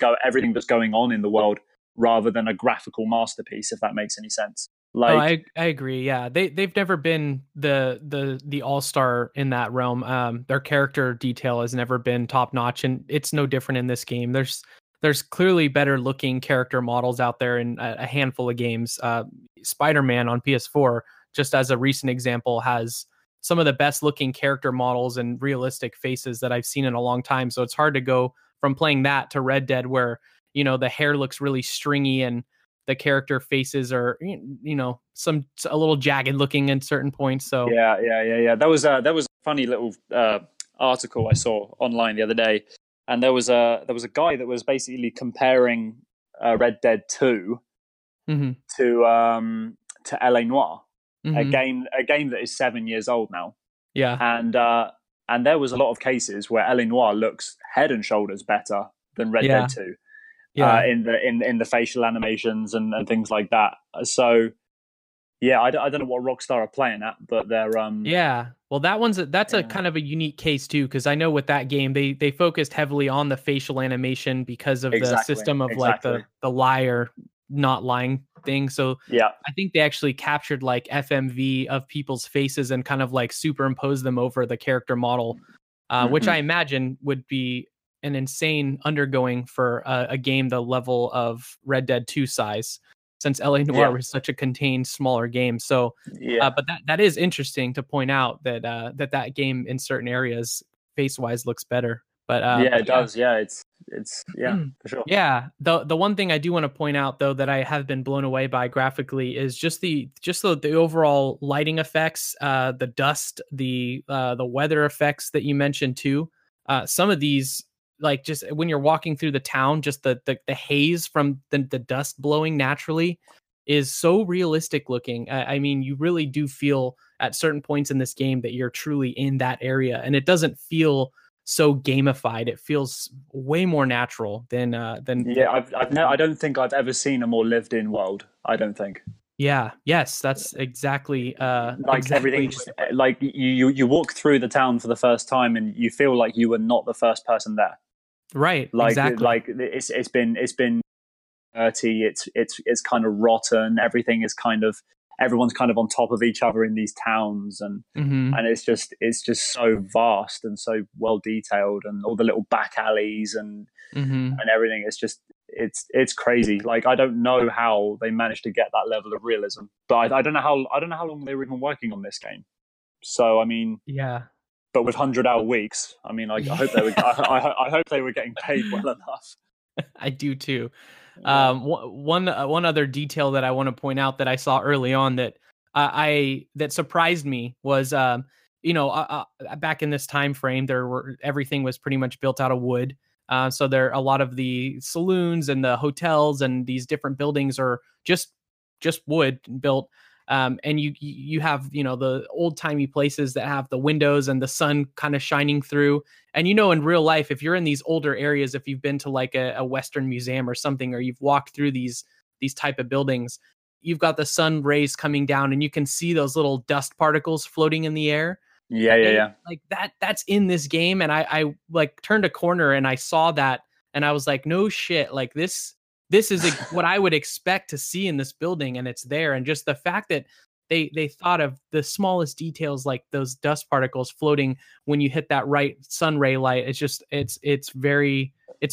going on in the world, rather than a graphical masterpiece, if that makes any sense. Like, oh, I agree. Yeah, they've never been the all-star in that realm. Their character detail has never been top notch, and it's no different in this game. There's clearly better looking character models out there in a handful of games. Spider-Man on PS4, just as a recent example, has some of the best looking character models and realistic faces that I've seen in a long time. So it's hard to go from playing that to Red Dead, where, you know, the hair looks really stringy and the character faces are, you know, a little jagged looking at certain points. So yeah. That was a funny little article I saw online the other day, and there was a guy that was basically comparing Red Dead 2 to L.A. Noire, a game that is 7 years old now. Yeah, and there was a lot of cases where L.A. Noire looks head and shoulders better than Red Dead 2. Yeah. In the facial animations and things like that. So, yeah, I don't know what Rockstar are playing at, but they're yeah. Well, that's a kind of a unique case too, because I know with that game they focused heavily on the facial animation because of the system of like the liar not lying thing. So yeah, I think they actually captured like FMV of people's faces and kind of like superimposed them over the character model, which I imagine would be an insane undergoing for a game the level of Red Dead 2 size, since L.A. Noire was such a contained, smaller game. So, but that is interesting to point out that game in certain areas face wise looks better. But it does. Yeah, it's for sure. Yeah, the one thing I do want to point out though that I have been blown away by graphically is just the overall lighting effects, the dust, the weather effects that you mentioned too. Some of these, like just when you're walking through the town, just the haze from the dust blowing naturally is so realistic looking. I mean, you really do feel at certain points in this game that you're truly in that area, and it doesn't feel so gamified. It feels way more natural than. Yeah, I don't think I've ever seen a more lived in world. I don't think. Yeah. Yes, that's exactly. Everything, just, like you walk through the town for the first time, and you feel like you were not the first person there. Right, like, exactly. Like it's been dirty. It's kind of rotten. Everything is kind of, everyone's kind of on top of each other in these towns, and it's just so vast and so well detailed, and all the little back alleys and everything. It's crazy. Like I don't know how they managed to get that level of realism, but I don't know how long they were even working on this game. So I mean, yeah. But with 100-hour weeks, I mean, I hope they were. I hope they were getting paid well enough. I do too. One other detail that I want to point out that I saw early on that surprised me was, back in this time frame, everything was pretty much built out of wood. So there, a lot of the saloons and the hotels and these different buildings are just wood built. And you have, you know, the old timey places that have the windows and the sun kind of shining through. And, you know, in real life, if you're in these older areas, if you've been to like a Western museum or something, or you've walked through these type of buildings, you've got the sun rays coming down and you can see those little dust particles floating in the air. Yeah. Like that's in this game. And I like turned a corner and I saw that and I was like, no shit, like this is what I would expect to see in this building, and it's there. And just the fact that they thought of the smallest details, like those dust particles floating when you hit that right sun ray light, it's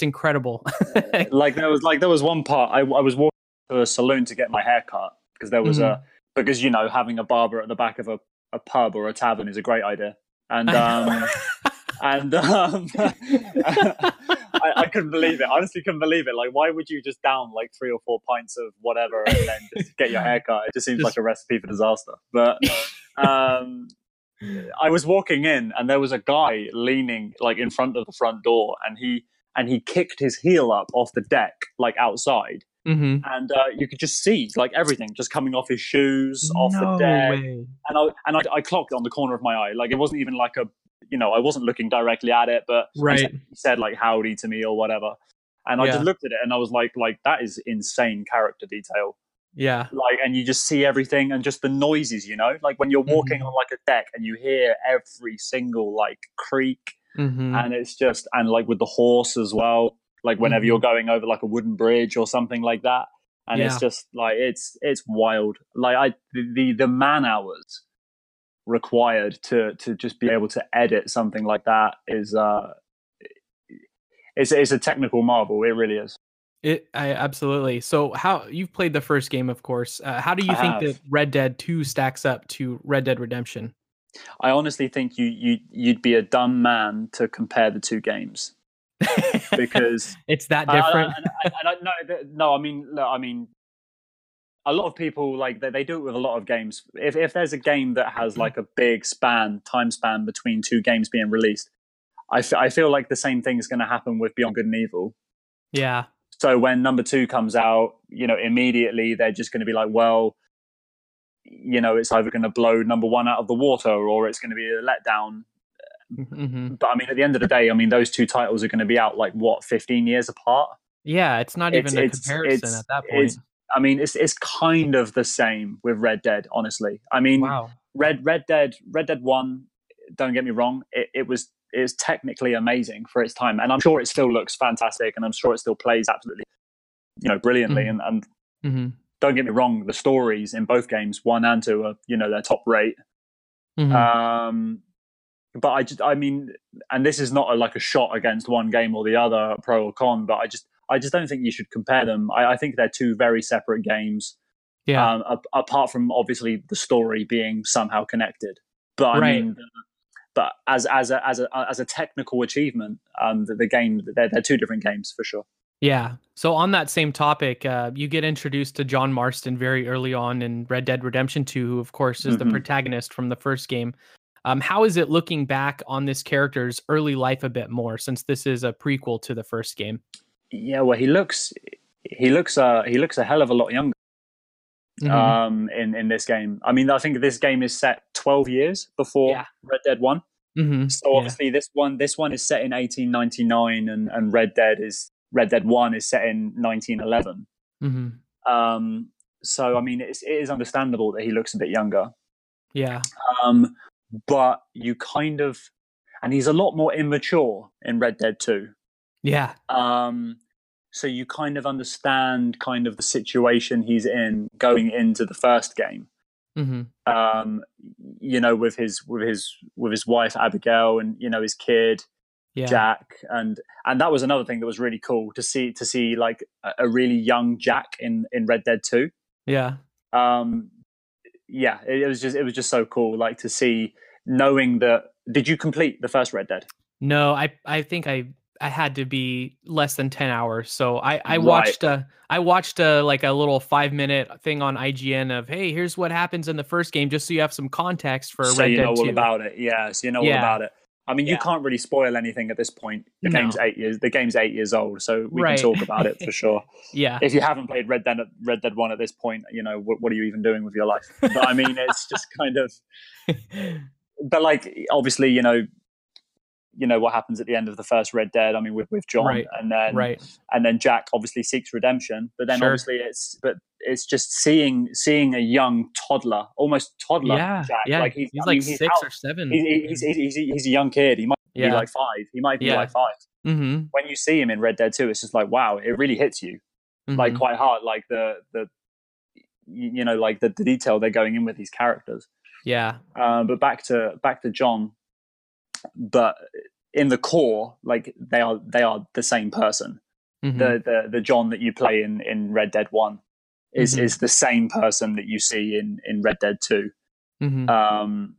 incredible. there was one part I was walking to a saloon to get my hair cut because there was because you know, having a barber at the back of a pub or a tavern is a great idea, and I couldn't believe it. Honestly, couldn't believe it. Like, why would you just down like 3 or 4 pints of whatever and then just get your haircut? It just seems like a recipe for disaster. But I was walking in and there was a guy leaning like in front of the front door, and he kicked his heel up off the deck, like outside. Mm-hmm. And you could just see like everything just coming off his shoes, off the deck. Way. And I clocked on the corner of my eye. Like it wasn't even like a, you know, I wasn't looking directly at it, but right. He said like howdy to me or whatever. And I just looked at it and I was like that is insane character detail. Yeah. Like, and you just see everything and just the noises, you know, like when you're walking on like a deck and you hear every single like creak and it's just, and like with the horse as well, like whenever you're going over like a wooden bridge or something like that. And it's just like, it's wild. Like the man hours required to just be able to edit something like that is, it's a technical marvel. It really is. Absolutely. So how you've played the first game, of course, how do you think that Red Dead 2 stacks up to Red Dead Redemption? I honestly think you'd be a dumb man to compare the two games because it's that different. I mean, a lot of people like they do it with a lot of games. If there's a game that has like a big time span between two games being released, I feel like the same thing is going to happen with Beyond Good and Evil. Yeah. So when number 2 comes out, you know, immediately they're just going to be like, well, you know, it's either going to blow number 1 out of the water or it's going to be a letdown. Mm-hmm. But I mean, at the end of the day, I mean, those two titles are going to be out like, what, 15 years apart? Yeah, it's not even a comparison at that point. I mean, it's kind of the same with Red Dead, honestly. I mean, wow. Red Dead 1, don't get me wrong, it was technically amazing for its time, and I'm sure it still looks fantastic, and I'm sure it still plays absolutely, you know, brilliantly. Mm-hmm. And don't get me wrong, the stories in both games, 1 and 2, are, you know, they're top rate. Mm-hmm. But I mean, and this is not a shot against one game or the other, pro or con, but I just don't think you should compare them. I think they're two very separate games. Yeah. Apart from obviously the story being somehow connected, but I mean. But as a technical achievement, the game, they're two different games for sure. Yeah. So on that same topic, you get introduced to John Marston very early on in Red Dead Redemption 2, who of course is the protagonist from the first game. How is it looking back on this character's early life a bit more, since this is a prequel to the first game? Yeah. Well, he looks a hell of a lot younger. Mm-hmm. In this game, I mean, I think this game is set 12 years before Red Dead 1. Mm-hmm. So obviously, this one is set in 1899, and Red Dead 1 is set in 1911. Mm-hmm. So I mean, it is understandable that he looks a bit younger. Yeah. But you kind of, and he's a lot more immature in Red Dead 2. Yeah. So you kind of understand kind of the situation he's in going into the first game, you know, with his wife Abigail and, you know, his kid Jack, and that was another thing that was really cool to see like a really young Jack in Red Dead 2. Yeah, it was just so cool, like to see, knowing that. Did you complete the first Red Dead? No, I think I had to be less than 10 hours. So I watched like a little 5-minute thing on IGN of, hey, here's what happens in the first game, just so you have some context for Red Dead 2. All about it. Yeah. So you know all about it. I mean, you can't really spoil anything at this point. The game's 8 years. The game's 8 years old, so we can talk about it for sure. Yeah. If you haven't played Red Dead 1 at this point, you know, what are you even doing with your life? But I mean, it's just kind of, but like, obviously, you know what happens at the end of the first Red Dead. I mean, with John, and then Jack obviously seeks redemption. But then obviously it's just seeing a young toddler, almost toddler. Yeah, Jack. Yeah. Like he's 6 or 7. He's a young kid. He might be like 5. He might be like 5. Mm-hmm. When you see him in Red Dead 2, it's just like, wow, it really hits you like quite hard. Like the you know, like the detail they're going in with these characters. Yeah. But back to John. But in the core, like they are the same person. Mm-hmm. The John that you play in Red Dead 1 is the same person that you see in Red Dead 2. Mm-hmm.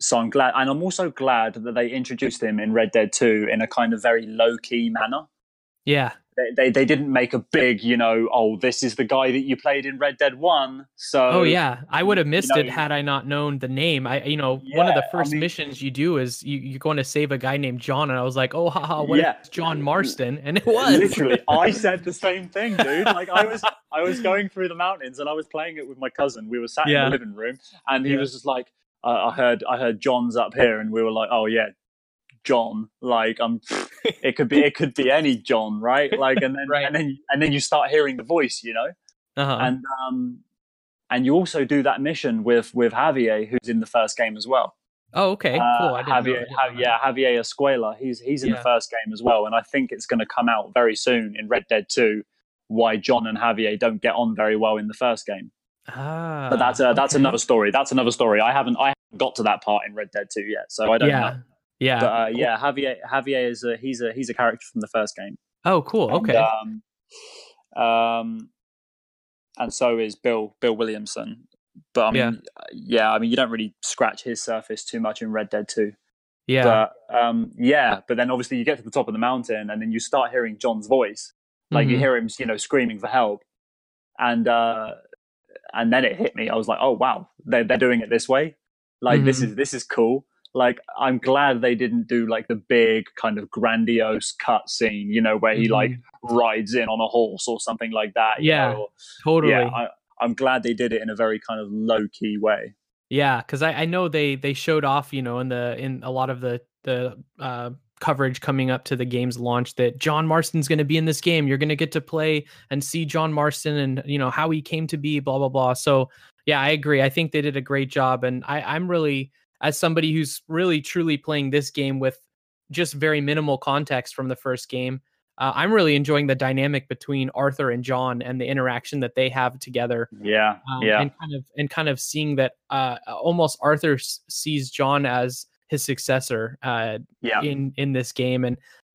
So I'm glad, and I'm also glad that they introduced him in Red Dead 2 in a kind of very low key manner. Yeah, They didn't make a big, you know, oh, this is the guy that you played in Red Dead 1. So, oh, yeah, I would have missed it had I not known the name. One of the first missions you do is you're going to save a guy named John. And I was like, oh, haha, what if it's John Marston? And it was. Literally, I said the same thing, dude. Like, I was going through the mountains and I was playing it with my cousin. We were sat in the living room and he was just like, I heard John's up here. And we were like, oh, yeah. John, like it could be any John, right? Like, and then right. and then you start hearing the voice, you know, and you also do that mission with Javier, who's in the first game as well. Oh, okay, cool. I didn't Javier Escuela, he's in the first game as well, and I think it's going to come out very soon in Red Dead 2. Why John and Javier don't get on very well in the first game, but that's another story. That's another story. I haven't got to that part in Red Dead 2 yet, so I don't know. Yeah, but, cool. Yeah. Javier is he's a character from the first game. Oh, cool. Okay. And, and so is Bill Williamson. But I mean, you don't really scratch his surface too much in Red Dead 2. Yeah. But, but then obviously you get to the top of the mountain, and then you start hearing John's voice. Like you hear him, you know, screaming for help. And then it hit me. I was like, oh wow, they're doing it this way. Like this is cool. Like, I'm glad they didn't do, like, the big kind of grandiose cut scene, you know, where he, like, rides in on a horse or something like that. Totally. Yeah, I'm glad they did it in a very kind of low-key way. Yeah, because I know they showed off, you know, in a lot of the coverage coming up to the game's launch that John Marston's going to be in this game. You're going to get to play and see John Marston and, you know, how he came to be, blah, blah, blah. So, yeah, I agree. I think they did a great job, and I'm really... As somebody who's really truly playing this game with just very minimal context from the first game, I'm really enjoying the dynamic between Arthur and John and the interaction that they have together. Yeah, and kind of seeing that almost Arthur sees John as his successor in this game,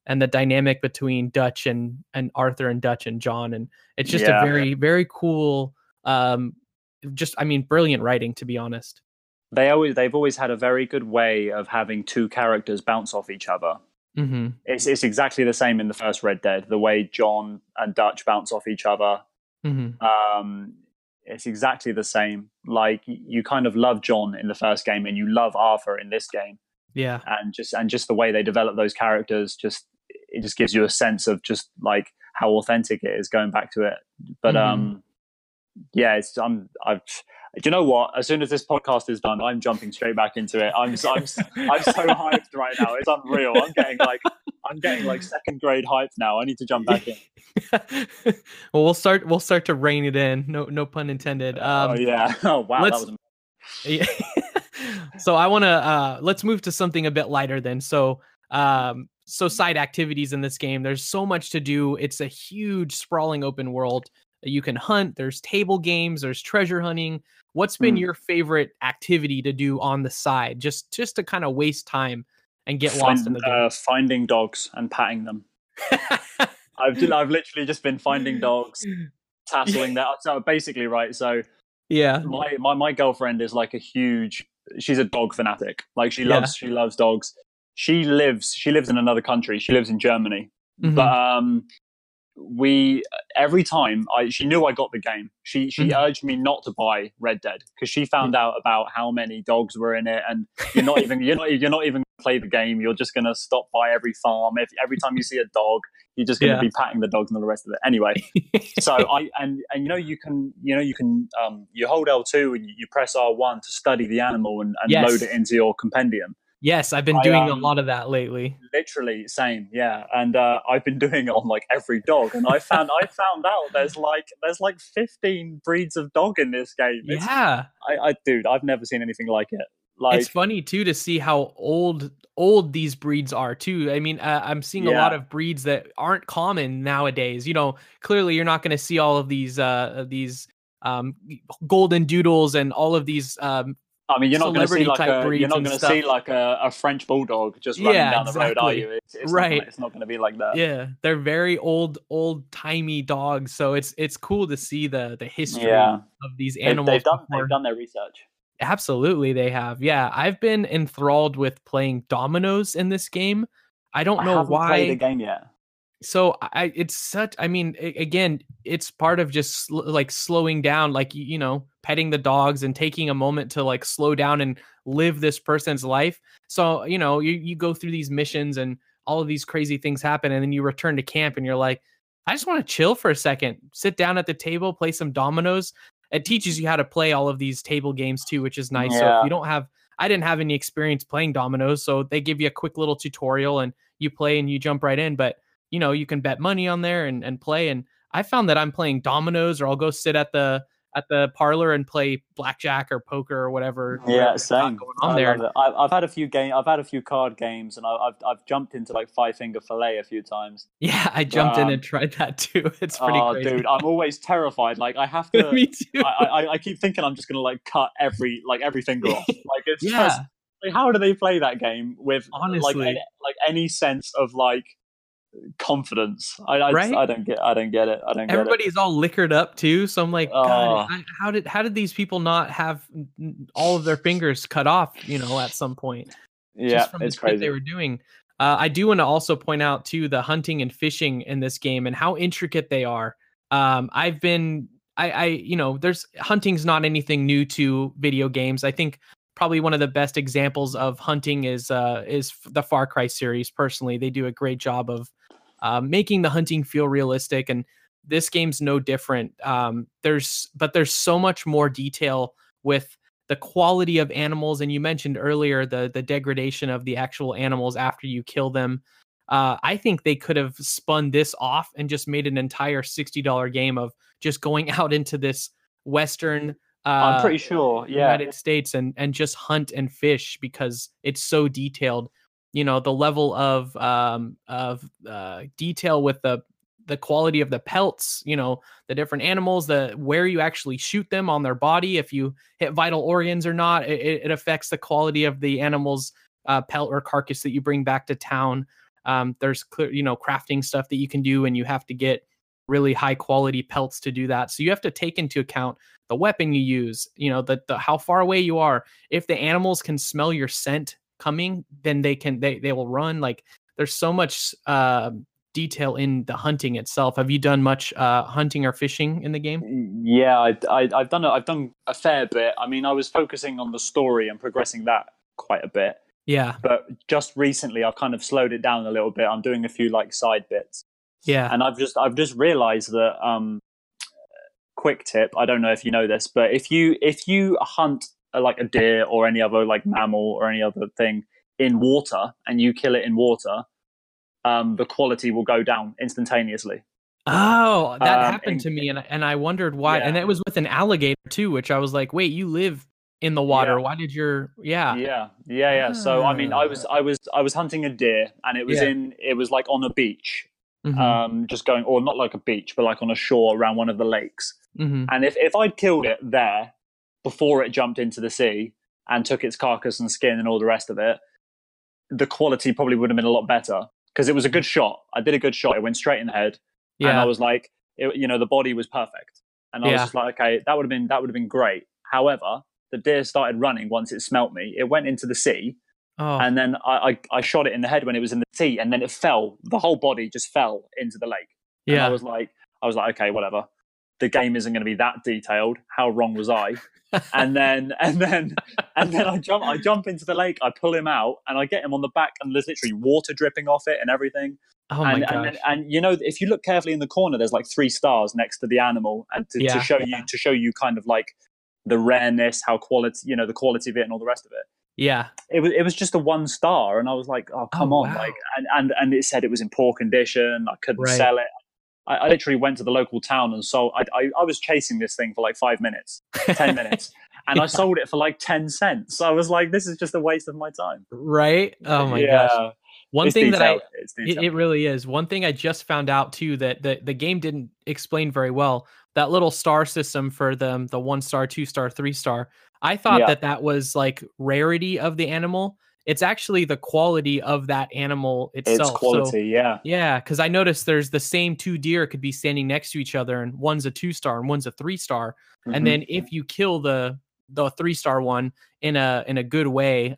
and the dynamic between Dutch and Arthur and Dutch and John, and it's just a very very cool, brilliant writing, to be honest. They've always had a very good way of having two characters bounce off each other. Mm-hmm. It's exactly the same in the first Red Dead. The way John and Dutch bounce off each other, it's exactly the same. Like you kind of love John in the first game, and you love Arthur in this game. Yeah, and just the way they develop those characters, it gives you a sense of just like how authentic it is going back to it. But do you know what? As soon as this podcast is done, I'm jumping straight back into it. I'm so hyped right now. It's unreal. I'm getting like second grade hype now. I need to jump back in. Well, we'll start to rein it in. No pun intended. Oh wow. That was amazing. So I want to let's move to something a bit lighter then. So side activities in this game. There's so much to do. It's a huge sprawling open world. You can hunt, there's table games, there's treasure hunting. What's been your favorite activity to do on the side? Just to kind of waste time and get lost in the game. Finding dogs and patting them. I've literally just been finding dogs, tasseling them. So basically, right. So yeah, my girlfriend is like she's a dog fanatic. Like she loves dogs. She lives in another country. She lives in Germany. Mm-hmm. But, she knew I got the game. She urged me not to buy Red Dead because she found out about how many dogs were in it, and you're not even gonna play the game. You're just gonna stop by every farm. If every time you see a dog, you're just gonna be patting the dogs and all the rest of it. Anyway, so you can you hold L2 and you press R1 to study the animal and load it into your compendium. Yes, I've been doing a lot of that lately. Literally, same, yeah. And I've been doing it on like every dog, and I found out there's like 15 breeds of dog in this game. It's, dude, I've never seen anything like it. Like, it's funny too to see how old these breeds are too. I mean, I'm seeing a lot of breeds that aren't common nowadays. You know, clearly you're not going to see all of these golden doodles and all of these. I mean, you're not going to see like a French bulldog just running down the road, are you? It's right. It's not going to be like that. Yeah, they're very old timey dogs, so it's cool to see the history of these animals. They've done their research. Absolutely, they have. Yeah, I've been enthralled with playing dominoes in this game. I don't know why. I haven't played the game yet. So I mean, again, it's part of just like slowing down, like, you know, petting the dogs and taking a moment to like slow down and live this person's life. So, you know, you go through these missions and all of these crazy things happen. And then you return to camp and you're like, I just want to chill for a second, sit down at the table, play some dominoes. It teaches you how to play all of these table games too, which is nice. Yeah. So if you don't have, I didn't have any experience playing dominoes. So they give you a quick little tutorial and you play and you jump right in. But you know, you can bet money on there and play. And I found that I'm playing dominoes, or I'll go sit at the parlor and play blackjack or poker or whatever. Yeah, same. Going on there. I've had a few games. I've had a few card games, and I've jumped into like Five Finger Fillet a few times. Yeah, I jumped in and tried that too. It's pretty crazy. Dude, I'm always terrified. Like I have to. Me too. I keep thinking I'm just gonna like cut every finger off. Like it's just like, how do they play that game with honestly like any sense of like confidence? Right? I don't get it. Everybody's all liquored up too, so I'm like, God, how did these people not have all of their fingers cut off, you know, at some point? Yeah, just from it's crazy they were doing. I do want to also point out too the hunting and fishing in this game and how intricate they are. There's hunting's not anything new to video games. I think probably one of the best examples of hunting is the Far Cry series. Personally, they do a great job of making the hunting feel realistic, and this game's no different. There's so much more detail with the quality of animals, and you mentioned earlier the degradation of the actual animals after you kill them. I think they could have spun this off and just made an entire $60 game of just going out into this Western I'm pretty sure, yeah, United States and just hunt and fish, because it's so detailed. You know, the level of detail with the quality of the pelts, you know, the different animals, where you actually shoot them on their body, if you hit vital organs or not, it affects the quality of the animal's pelt or carcass that you bring back to town. There's clear, you know, crafting stuff that you can do, and you have to get really high quality pelts to do that. So you have to take into account the weapon you use, you know, the how far away you are. If the animals can smell your scent coming, then they will run. Like there's so much detail in the hunting itself. Have you done much hunting or fishing in the game? Yeah, I've done a fair bit. I mean, I was focusing on the story and progressing that quite a bit. Yeah. But just recently I've kind of slowed it down a little bit. I'm doing a few like side bits. Yeah, and I've just realized that quick tip, I don't know if you know this, but if you hunt like a deer or any other like mammal or any other thing in water and you kill it in water, the quality will go down instantaneously. Oh, that happened to me, and I wondered why. Yeah. And it was with an alligator too, which I was like, wait, you live in the water. Yeah. Why did your yeah. So I mean, I was hunting a deer, and it was it was like on a beach. Mm-hmm. Just going, or not like a beach, but like on a shore around one of the lakes. Mm-hmm. And if I'd killed it there before it jumped into the sea and took its carcass and skin and all the rest of it, the quality probably would have been a lot better, because it was a good shot. I did a good shot. It went straight in the head. Yeah. And I was like, the body was perfect. And I was just like, okay, that would have been great. However, the deer started running once it smelt me. It went into the sea. Oh. And then I shot it in the head when it was in the sea, and then it fell. The whole body just fell into the lake. Yeah. And I was like, okay, whatever. The game isn't going to be that detailed. How wrong was I? and then I jump into the lake. I pull him out, and I get him on the back, and there's literally water dripping off it and everything. Oh my gosh. And you know, if you look carefully in the corner, there's like 3 stars next to the animal, and to show you kind of like the rareness, how quality, you know, the quality of it, and all the rest of it. Yeah, it was just a 1 star, and I was like, "Oh, come on!" Wow. Like, and it said it was in poor condition. I couldn't sell it. I literally went to the local town and sold. I was chasing this thing for like 5 minutes, 10 minutes, and I sold it for like 10 cents. So I was like, "This is just a waste of my time." Right? Oh my gosh! It really is. One thing I just found out too, that the game didn't explain very well. That little star system for them, the 1 star, 2 star, 3 star. I thought that was like rarity of the animal. It's actually the quality of that animal itself. It's quality, so, yeah. Yeah, because I noticed there's the same 2 deer could be standing next to each other, and one's a 2 star and one's a 3 star. Mm-hmm. And then if you kill the 3 star one in a good way,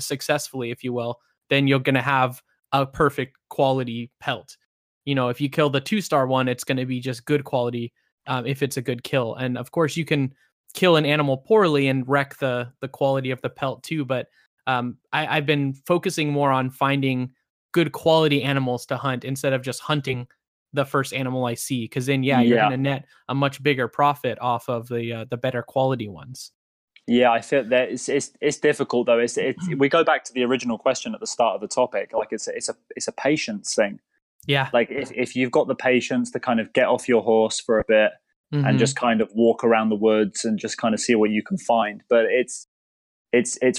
successfully, if you will, then you're going to have a perfect quality pelt. you know, if you kill the 2-star one, it's going to be just good quality if it's a good kill. And of course, you can kill an animal poorly and wreck the quality of the pelt too. But I've been focusing more on finding good quality animals to hunt instead of just hunting the first animal I see. Because then, you're going to net a much bigger profit off of the better quality ones. Yeah, I feel that it's difficult though. We go back to the original question at the start of the topic. Like it's a patience thing. Yeah. Like if you've got the patience to kind of get off your horse for a bit and just kind of walk around the woods and just kind of see what you can find, but it's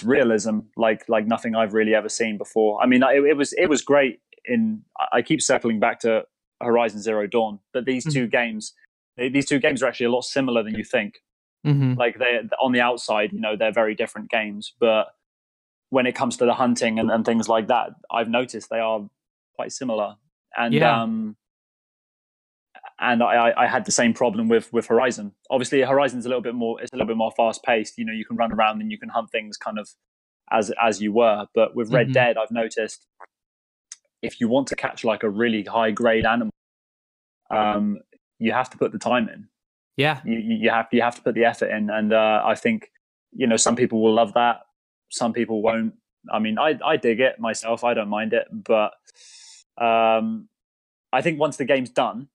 realism like nothing I've really ever seen before. I mean, it was great in. I keep circling back to Horizon Zero Dawn, but these two games are actually a lot similar than you think. Mm-hmm. Like they on the outside, you know, they're very different games, but when it comes to the hunting and things like that, I've noticed they are quite similar. And I had the same problem with Horizon. Obviously, Horizon's a little bit more fast paced. You know, you can run around and you can hunt things kind of as you were. But with Red Dead, I've noticed if you want to catch like a really high grade animal, you have to put the time in. Yeah, you have to put the effort in, and I think, you know, some people will love that, some people won't. I mean, I dig it myself. I don't mind it, but I think once the game's done,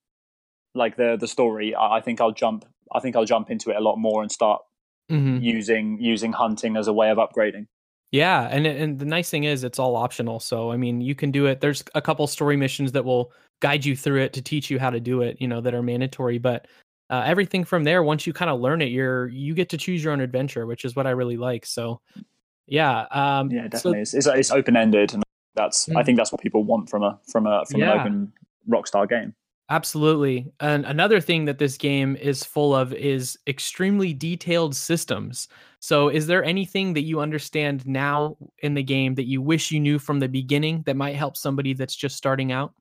like the story, I think I'll jump into it a lot more and start using hunting as a way of upgrading. Yeah, and the nice thing is it's all optional. So I mean, you can do it. There's a couple story missions that will guide you through it to teach you how to do it, you know, that are mandatory, but. Everything from there, once you kind of learn it, you get to choose your own adventure, which is what I really like. So, yeah, definitely. So, it's open ended, and that's I think that's what people want from an open Rockstar game. Absolutely. And another thing that this game is full of is extremely detailed systems. So, is there anything that you understand now in the game that you wish you knew from the beginning that might help somebody that's just starting out?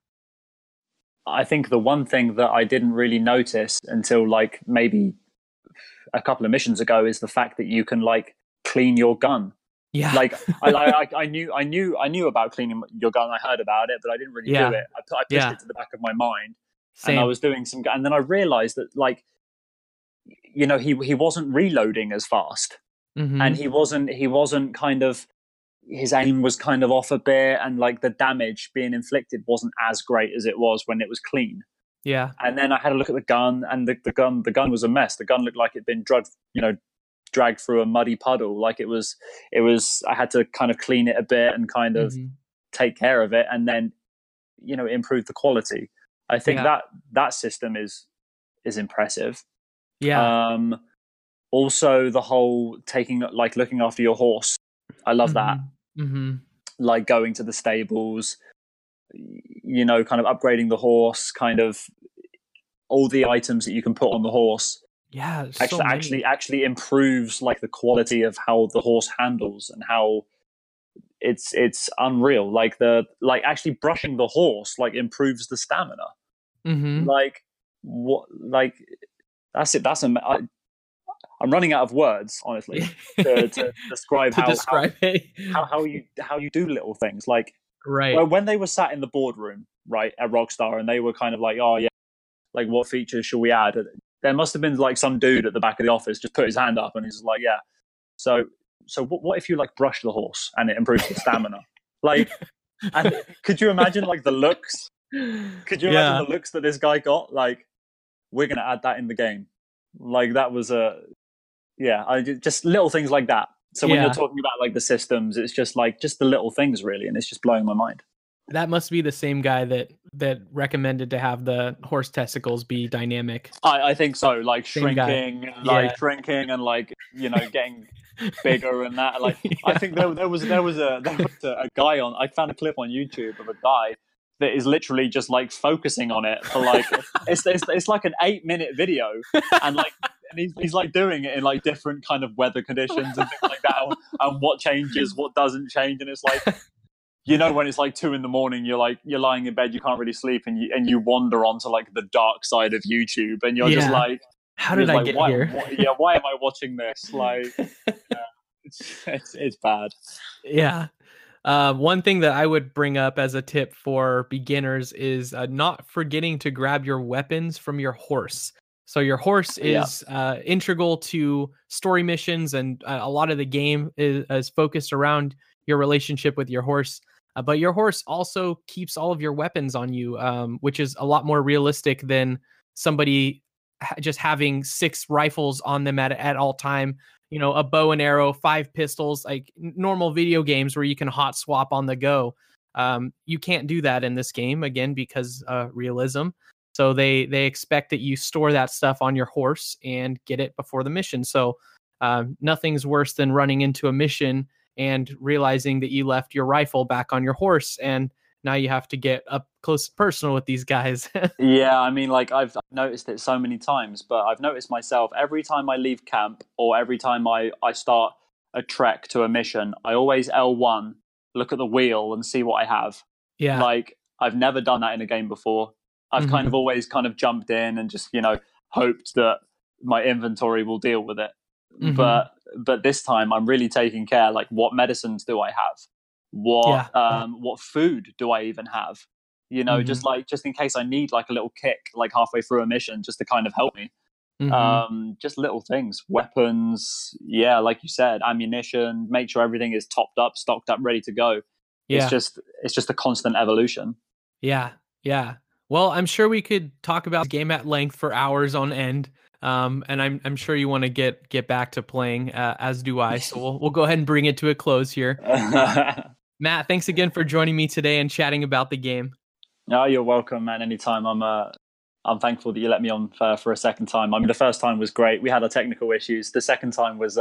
I think the one thing that I didn't really notice until like maybe a couple of missions ago is the fact that you can like clean your gun. Yeah. Like I knew about cleaning your gun. I heard about it, but I didn't really do it. I pushed it to the back of my mind. Same. And I was doing some, and then I realized that like, you know, he wasn't reloading as fast and he wasn't kind of, his aim was kind of off a bit, and like the damage being inflicted wasn't as great as it was when it was clean. Yeah. And then I had a look at the gun, and the gun was a mess. The gun looked like it'd been dragged through a muddy puddle. Like it was, I had to kind of clean it a bit and kind of take care of it, and then, you know, improve the quality. I think that system is impressive. Yeah. Also the whole looking after your horse. I love that. Mm-hmm. Like going to the stables, you know, kind of upgrading the horse, kind of all the items that you can put on the horse. Yeah. Actually improves like the quality of how the horse handles and how it's unreal. Like actually brushing the horse, like improves the stamina. Mm-hmm. Like what, like that's it. That's I'm running out of words, honestly, to describe how you do little things. Like right. When they were sat in the boardroom, right, at Rockstar, and they were kind of like, oh yeah, like what features should we add? There must have been like some dude at the back of the office just put his hand up and he's like, yeah. So what if you like brush the horse and it improves the stamina? Like, and could you imagine like the looks? Could you imagine the looks that this guy got? Like, we're gonna add that in the game. Like that was just little things like that. So when you're talking about like the systems, it's just like just the little things really, and it's just blowing my mind. That must be the same guy that recommended to have the horse testicles be dynamic. I think so. Like same shrinking, shrinking, and like, you know, getting bigger and that. Like I think there was a guy on. I found a clip on YouTube of a guy that is literally just like focusing on it for like it's like an 8-minute video, and like and he's like doing it in like different kind of weather conditions and things like that, and what changes, what doesn't change, and it's like, you know, when it's like 2 a.m, you're lying in bed, you can't really sleep, and you wander onto like the dark side of YouTube, and you're just like, how did I like, get here? Why am I watching this? Like, it's bad. Yeah. One thing that I would bring up as a tip for beginners is not forgetting to grab your weapons from your horse. So your horse is integral to story missions, and a lot of the game is focused around your relationship with your horse. But your horse also keeps all of your weapons on you, which is a lot more realistic than somebody just having 6 rifles on them at all time. You know, a bow and arrow, 5 pistols, like normal video games where you can hot swap on the go. You can't do that in this game, again, because realism. So they expect that you store that stuff on your horse and get it before the mission. So nothing's worse than running into a mission and realizing that you left your rifle back on your horse, and now you have to get up close and personal with these guys. Yeah, I mean, like, I've noticed it so many times, but I've noticed myself every time I leave camp or every time I start a trek to a mission, I always L1, look at the wheel and see what I have. Yeah. Like, I've never done that in a game before. I've kind of always kind of jumped in and just, you know, hoped that my inventory will deal with it. Mm-hmm. But this time I'm really taking care, like, what medicines do I have? What food do I even have? You know, just in case I need like a little kick, like halfway through a mission, just to kind of help me. Mm-hmm. Just little things, weapons. Yeah. Like you said, ammunition, make sure everything is topped up, stocked up, ready to go. Yeah. It's just a constant evolution. Yeah. Yeah. Well, I'm sure we could talk about the game at length for hours on end. And I'm sure you want to get back to playing, as do I. So we'll go ahead and bring it to a close here. Matt, thanks again for joining me today and chatting about the game. Oh, you're welcome, man. Anytime. I'm thankful that you let me on for a second time. I mean, the first time was great. We had our technical issues. The second time was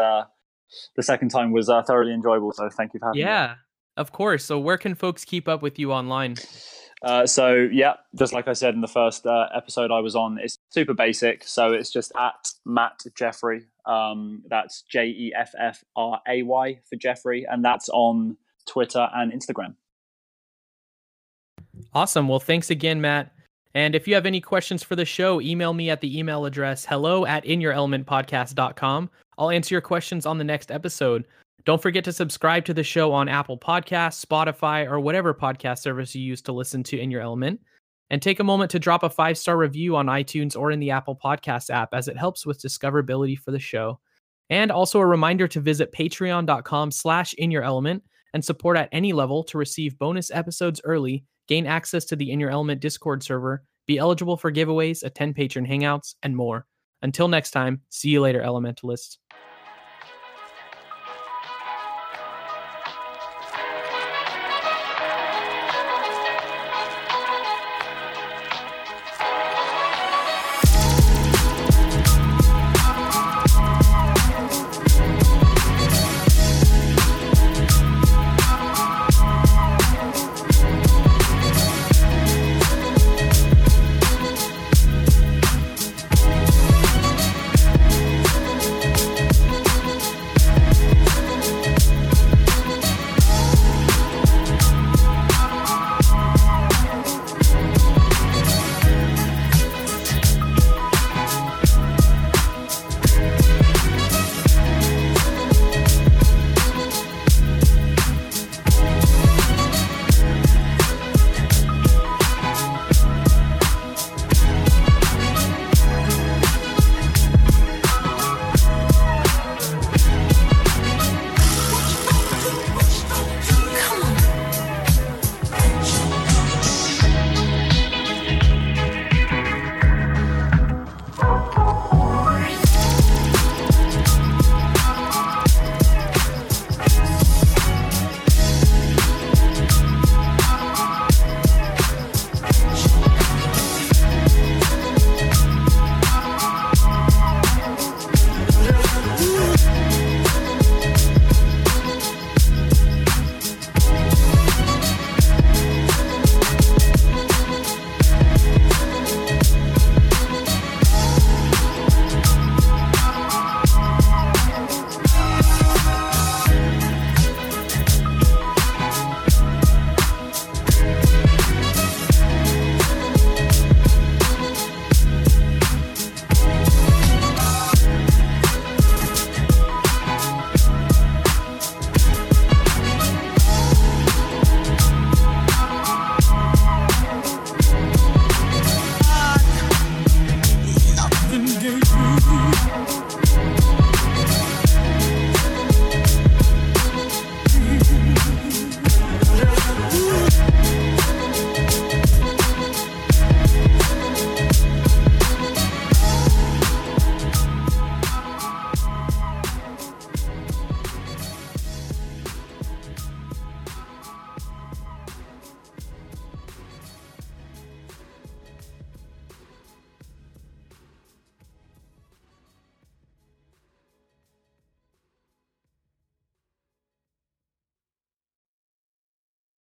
thoroughly enjoyable. So thank you for having me. Yeah, of course. So where can folks keep up with you online? Just like I said in the first episode I was on, it's super basic. So it's just at Matt Jeffrey. That's Jeffray for Jeffrey. And that's on Twitter and Instagram. Awesome. Well, thanks again, Matt. And if you have any questions for the show, email me at the email address hello@inyourelementpodcast.com. I'll answer your questions on the next episode. Don't forget to subscribe to the show on Apple Podcasts, Spotify, or whatever podcast service you use to listen to In Your Element. And take a moment to drop a 5-star review on iTunes or in the Apple Podcasts app, as it helps with discoverability for the show. And also a reminder to visit patreon.com/inyourelement and support at any level to receive bonus episodes early, gain access to the In Your Element Discord server, be eligible for giveaways, attend patron hangouts, and more. Until next time, see you later, Elementalists.